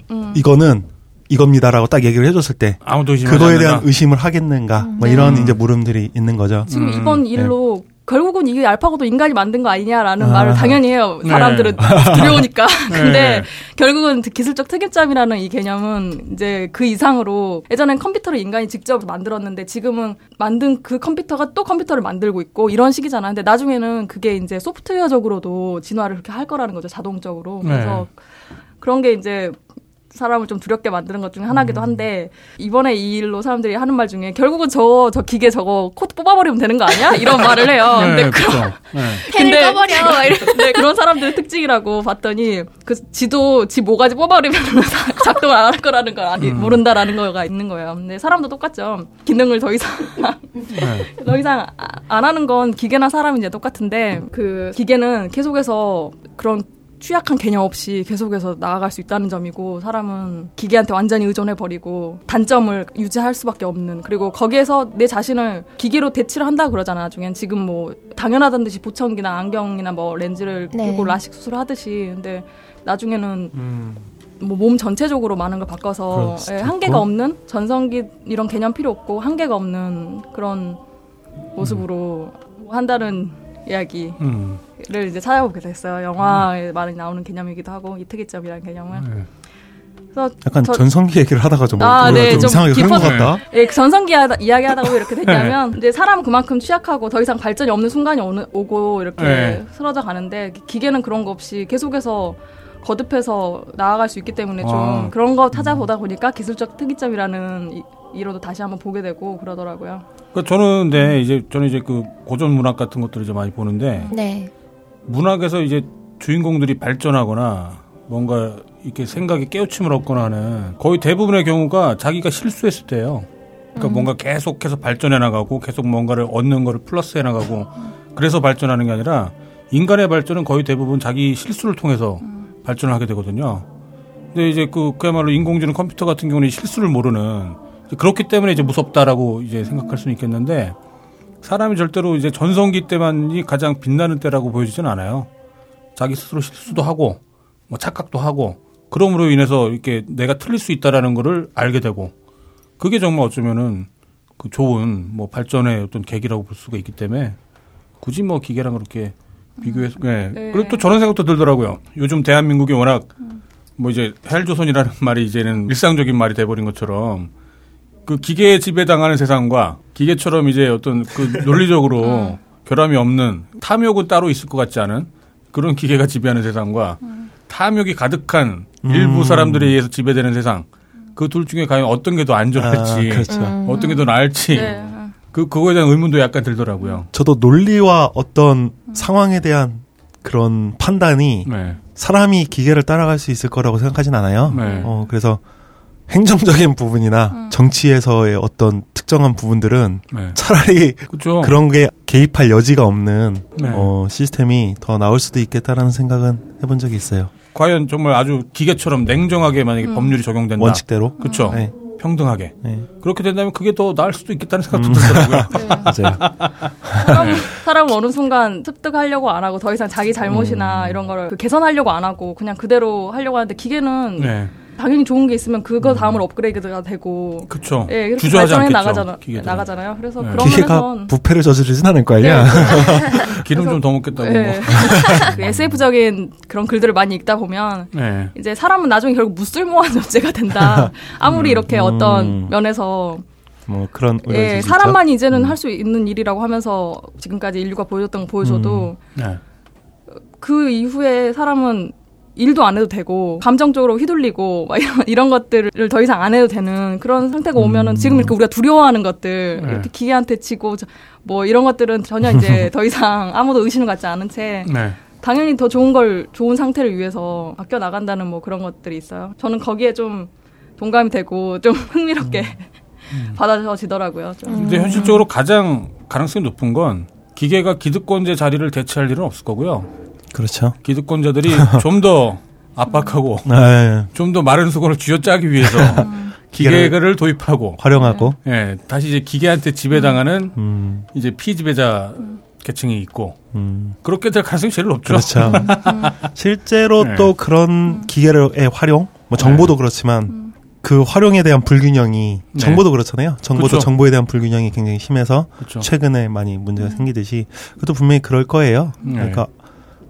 아. 음. 이거는 이겁니다라고 딱 얘기를 해줬을 때 아무도 그거에 않는다. 대한 의심을 하겠는가 음. 뭐 이런 음. 이제 물음들이 있는 거죠. 지금 음. 이번 일로 네. 결국은 이게 알파고도 인간이 만든 거 아니냐라는 아. 말을 당연히 해요. 사람들은 네. 두려우니까. 근데 네. 결국은 기술적 특이점이라는 이 개념은 이제 그 이상으로 예전엔 컴퓨터를 인간이 직접 만들었는데 지금은 만든 그 컴퓨터가 또 컴퓨터를 만들고 있고 이런 식이잖아요. 근데 나중에는 그게 이제 소프트웨어적으로도 진화를 그렇게 할 거라는 거죠. 자동적으로. 그래서 네. 그런 게 이제 사람을 좀 두렵게 만드는 것 중에 하나기도 한데 이번에 이 일로 사람들이 하는 말 중에 결국은 저, 저 기계 저거 코드 뽑아버리면 되는 거 아니야? 이런 말을 해요. 근데 네, 그런 펜을 네. 꺼버려. 네, 그런 사람들의 특징이라고 봤더니 그 지도 지 모가지 뽑아버리면 작동을 안 할 거라는 걸 아니, 음. 모른다라는 거가 있는 거예요. 근데 사람도 똑같죠. 기능을 더 이상 네. 더 이상 안 하는 건 기계나 사람이 이제 똑같은데 그 기계는 계속해서 그런 취약한 개념 없이 계속해서 나아갈 수 있다는 점이고 사람은 기계한테 완전히 의존해버리고 단점을 유지할 수밖에 없는 그리고 거기에서 내 자신을 기계로 대치를 한다고 그러잖아 나중엔 지금 뭐 당연하던 듯이 보청기나 안경이나 뭐 렌즈를 끼고 네. 라식 수술을 하듯이 근데 나중에는 음. 뭐 몸 전체적으로 많은 걸 바꿔서 예, 한계가 없는 전성기 이런 개념 필요 없고 한계가 없는 그런 모습으로 음. 한다는 이야기를 음. 이제 찾아보게 됐어요. 영화에 음. 많이 나오는 개념이기도 하고 이 특이점이라는 개념은. 네. 그래서 약간 저, 전성기 얘기를 하다가 좀, 아, 네, 좀 이상하게 깊어, 흐른 것 같다. 네, 전성기 하다, 이야기하다가 왜 이렇게 됐냐면 네. 이제 사람은 그만큼 취약하고 더 이상 발전이 없는 순간이 오는, 오고 이렇게 네. 쓰러져 가는데 기계는 그런 거 없이 계속해서 거듭해서 나아갈 수 있기 때문에 아. 좀 그런 거 찾아보다 보니까 기술적 특이점이라는 이, 이로도 다시 한번 보게 되고 그러더라고요. 그러니까 저는 근데 네, 이제 저는 이제 그 고전 문학 같은 것들을 이제 많이 보는데 네. 문학에서 이제 주인공들이 발전하거나 뭔가 이렇게 생각이 깨우침을 얻거나 하는 거의 대부분의 경우가 자기가 실수했을 때예요. 그러니까 음. 뭔가 계속해서 발전해 나가고 계속 뭔가를 얻는 거를 플러스해 나가고 그래서 발전하는 게 아니라 인간의 발전은 거의 대부분 자기 실수를 통해서 음. 발전을 하게 되거든요. 근데 이제 그 그야말로 인공지능 컴퓨터 같은 경우는 실수를 모르는 그렇기 때문에 이제 무섭다라고 이제 생각할 수는 있겠는데 사람이 절대로 이제 전성기 때만이 가장 빛나는 때라고 보여지진 않아요. 자기 스스로 실수도 하고 뭐 착각도 하고 그럼으로 인해서 이렇게 내가 틀릴 수 있다라는 거를 알게 되고 그게 정말 어쩌면은 그 좋은 뭐 발전의 어떤 계기라고 볼 수가 있기 때문에 굳이 뭐 기계랑 그렇게 비교해서 네. 네. 그리고 또 저런 생각도 들더라고요. 요즘 대한민국이 워낙 뭐 이제 헬조선이라는 말이 이제는 일상적인 말이 돼버린 것처럼. 그 기계에 지배당하는 세상과 기계처럼 이제 어떤 그 논리적으로 음. 결함이 없는 탐욕은 따로 있을 것 같지 않은 그런 기계가 지배하는 세상과 음. 탐욕이 가득한 음. 일부 사람들에 의해서 지배되는 세상. 그 둘 중에 과연 어떤 게 더 안전할지, 아, 그렇죠. 음. 어떤 게 더 나을지, 네. 그, 그거에 대한 의문도 약간 들더라고요. 저도 논리와 어떤 음. 상황에 대한 그런 판단이 네. 사람이 기계를 따라갈 수 있을 거라고 생각하진 않아요. 네. 어, 그래서 행정적인 부분이나 음. 정치에서의 어떤 특정한 부분들은 네. 차라리 그쵸. 그런 게 개입할 여지가 없는 네. 어, 시스템이 더 나올 수도 있겠다라는 생각은 해본 적이 있어요. 과연 정말 아주 기계처럼 냉정하게 만약에 음. 법률이 적용된다. 원칙대로. 그렇죠. 음. 네. 평등하게. 네. 그렇게 된다면 그게 더 나을 수도 있겠다는 생각도 음. 들더라고요. 네. 맞아요. 사람, 사람은 어느 순간 습득하려고 안 하고 더 이상 자기 잘못이나 음. 이런 거를 개선하려고 안 하고 그냥 그대로 하려고 하는데 기계는 네. 당연히 좋은 게 있으면 그거 다음으로 음. 업그레이드가 되고. 그렇죠. 예, 주저하지 않겠죠. 나가잖아, 나가잖아요. 그래서 네. 그런 기계가 부패를 저지르진 않을 거 아니야. 네. 기름 좀 더 먹겠다고. 네. 그 에스에프적인 그런 글들을 많이 읽다 보면 네. 이제 사람은 나중에 결국 무쓸모한 존재가 된다. 아무리 음. 이렇게 음. 어떤 면에서 뭐 그런 예, 사람만 이제는 음. 할 수 있는 일이라고 하면서 지금까지 인류가 보여줬던 거 보여줘도 음. 네. 그 이후에 사람은 일도 안 해도 되고 감정적으로 휘둘리고 막 이런, 이런 것들을 더 이상 안 해도 되는 그런 상태가 오면은 지금 이렇게 우리가 두려워하는 것들 네. 이렇게 기계한테 치고 저, 뭐 이런 것들은 전혀 이제 더 이상 아무도 의심을 갖지 않은 채 네. 당연히 더 좋은 걸 좋은 상태를 위해서 바뀌어 나간다는 뭐 그런 것들이 있어요. 저는 거기에 좀 동감이 되고 좀 흥미롭게 음. 받아들여지더라고요. 좀. 근데 현실적으로 가장 가능성이 높은 건 기계가 기득권제 자리를 대체할 일은 없을 거고요. 그렇죠. 기득권자들이 좀 더 압박하고 네. 좀 더 마른 수건을 쥐어짜기 위해서 기계를 도입하고 활용하고 예 네. 다시 이제 기계한테 지배당하는 음. 이제 피지배자 계층이 있고 음. 그렇게 될 가능성이 제일 높죠. 그렇죠. 실제로 네. 또 그런 기계의 활용, 뭐 정보도 네. 그렇지만 그 활용에 대한 불균형이 네. 정보도 그렇잖아요. 정보도 그렇죠. 정보에 대한 불균형이 굉장히 심해서 그렇죠. 최근에 많이 문제가 음. 생기듯이 그것도 분명히 그럴 거예요. 네. 그러니까.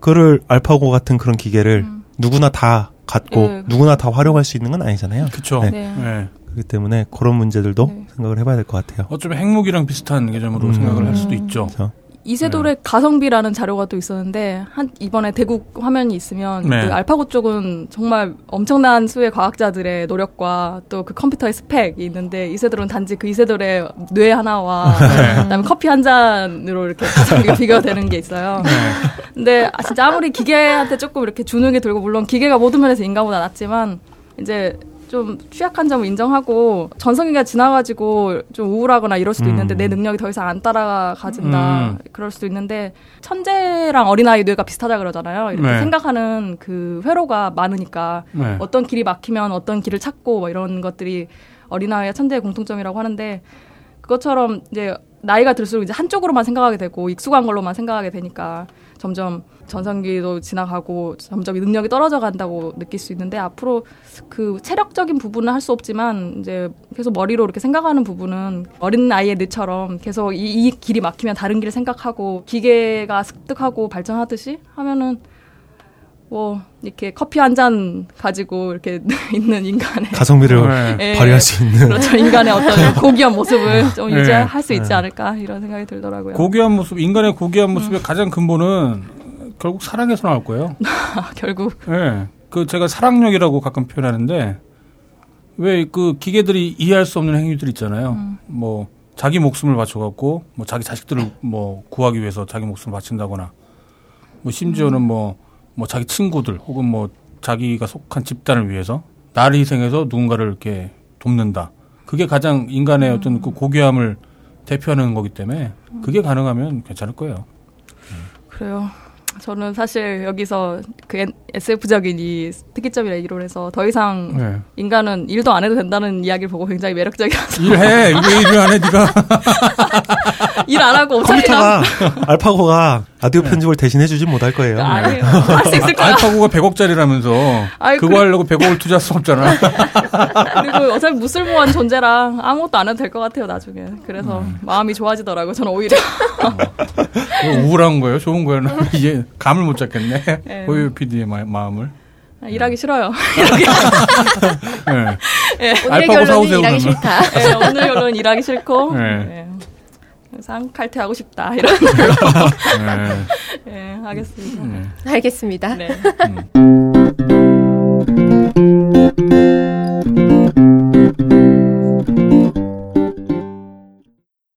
그를 알파고 같은 그런 기계를 음. 누구나 다 갖고 네, 누구나 다 활용할 수 있는 건 아니잖아요. 그렇죠. 네. 네. 네. 그렇기 때문에 그런 문제들도 네. 생각을 해봐야 될 것 같아요. 어쩌면 핵무기랑 비슷한 개념으로 음. 생각을 할 수도 있죠. 그렇죠. 이세돌의 네. 가성비라는 자료가 또 있었는데 한 이번에 대국 화면이 있으면 네. 그 알파고 쪽은 정말 엄청난 수의 과학자들의 노력과 또 그 컴퓨터의 스펙이 있는데 이세돌은 단지 그 이세돌의 뇌 하나와 네. 그다음에 커피 한 잔으로 이렇게 비교되는 게 있어요. 네. 근데 진짜 아무리 기계한테 조금 이렇게 주눅이 들고 물론 기계가 모든 면에서 인간보다 낫지만 이제 좀 취약한 점을 인정하고 전성기가 지나가지고 좀 우울하거나 이럴 수도 음. 있는데 내 능력이 더 이상 안 따라가진다. 음. 그럴 수도 있는데 천재랑 어린아이 뇌가 비슷하다 그러잖아요. 이렇게 네. 생각하는 그 회로가 많으니까 네. 어떤 길이 막히면 어떤 길을 찾고 뭐 이런 것들이 어린아이와 천재의 공통점이라고 하는데 그것처럼 이제 나이가 들수록 이제 한쪽으로만 생각하게 되고 익숙한 걸로만 생각하게 되니까 점점 전성기도 지나가고 점점 능력이 떨어져 간다고 느낄 수 있는데 앞으로 그 체력적인 부분은 할 수 없지만 이제 계속 머리로 이렇게 생각하는 부분은 어린 아이의 뇌처럼 계속 이, 이 길이 막히면 다른 길을 생각하고 기계가 습득하고 발전하듯이 하면은 뭐 이렇게 커피 한 잔 가지고 이렇게 있는 인간의 가성비를 네. 발휘할 수 있는 그렇죠. 인간의 어떤 고귀한 모습을 좀 네. 유지할 수 있지 않을까 이런 생각이 들더라고요. 고귀한 모습, 인간의 고귀한 모습의 음. 가장 근본은 결국 사랑에서 나올 거예요. 결국. 네. 그 제가 사랑력이라고 가끔 표현하는데 왜 그 기계들이 이해할 수 없는 행위들 있잖아요. 음. 뭐 자기 목숨을 바쳐갖고 뭐 자기 자식들을 뭐 구하기 위해서 자기 목숨을 바친다거나 뭐 심지어는 음. 뭐 뭐 자기 친구들 혹은 뭐 자기가 속한 집단을 위해서 나를 희생해서 누군가를 이렇게 돕는다. 그게 가장 인간의 음. 어떤 그 고귀함을 대표하는 거기 때문에 그게 가능하면 괜찮을 거예요. 음. 그래요. 저는 사실 여기서 그 에스에프적인 이 특이점이라 이론에서 더 이상 네. 인간은 일도 안 해도 된다는 이야기를 보고 굉장히 매력적이라서 일해. 왜 일 안 해 네가. 일 안 하고 컴퓨터가 알파고가 라디오 편집을 네. 대신 해주진 못할 거예요. 아니, 할 수 있을 거야. 알파고가 백억짜리라면서 아이, 그거 그래. 하려고 백억을 투자할 수 없잖아. 그리고 어차피 무쓸모한 존재라 아무것도 안 해도 될 것 같아요 나중에. 그래서 음. 마음이 좋아지더라고요. 저는 오히려 우울한 거예요? 좋은 거예요? 이제 감을 못 잡겠네. 네. 호요요 피디의 마, 마음을. 일하기 싫어요. 네. 네. 오늘 결론은 일하기 싫다. 네, 오늘 결론은 일하기 싫고. 네. 네. 상 칼퇴하고 싶다 이런 걸로 네. 네, 하겠습니다. 네. 알겠습니다. 네.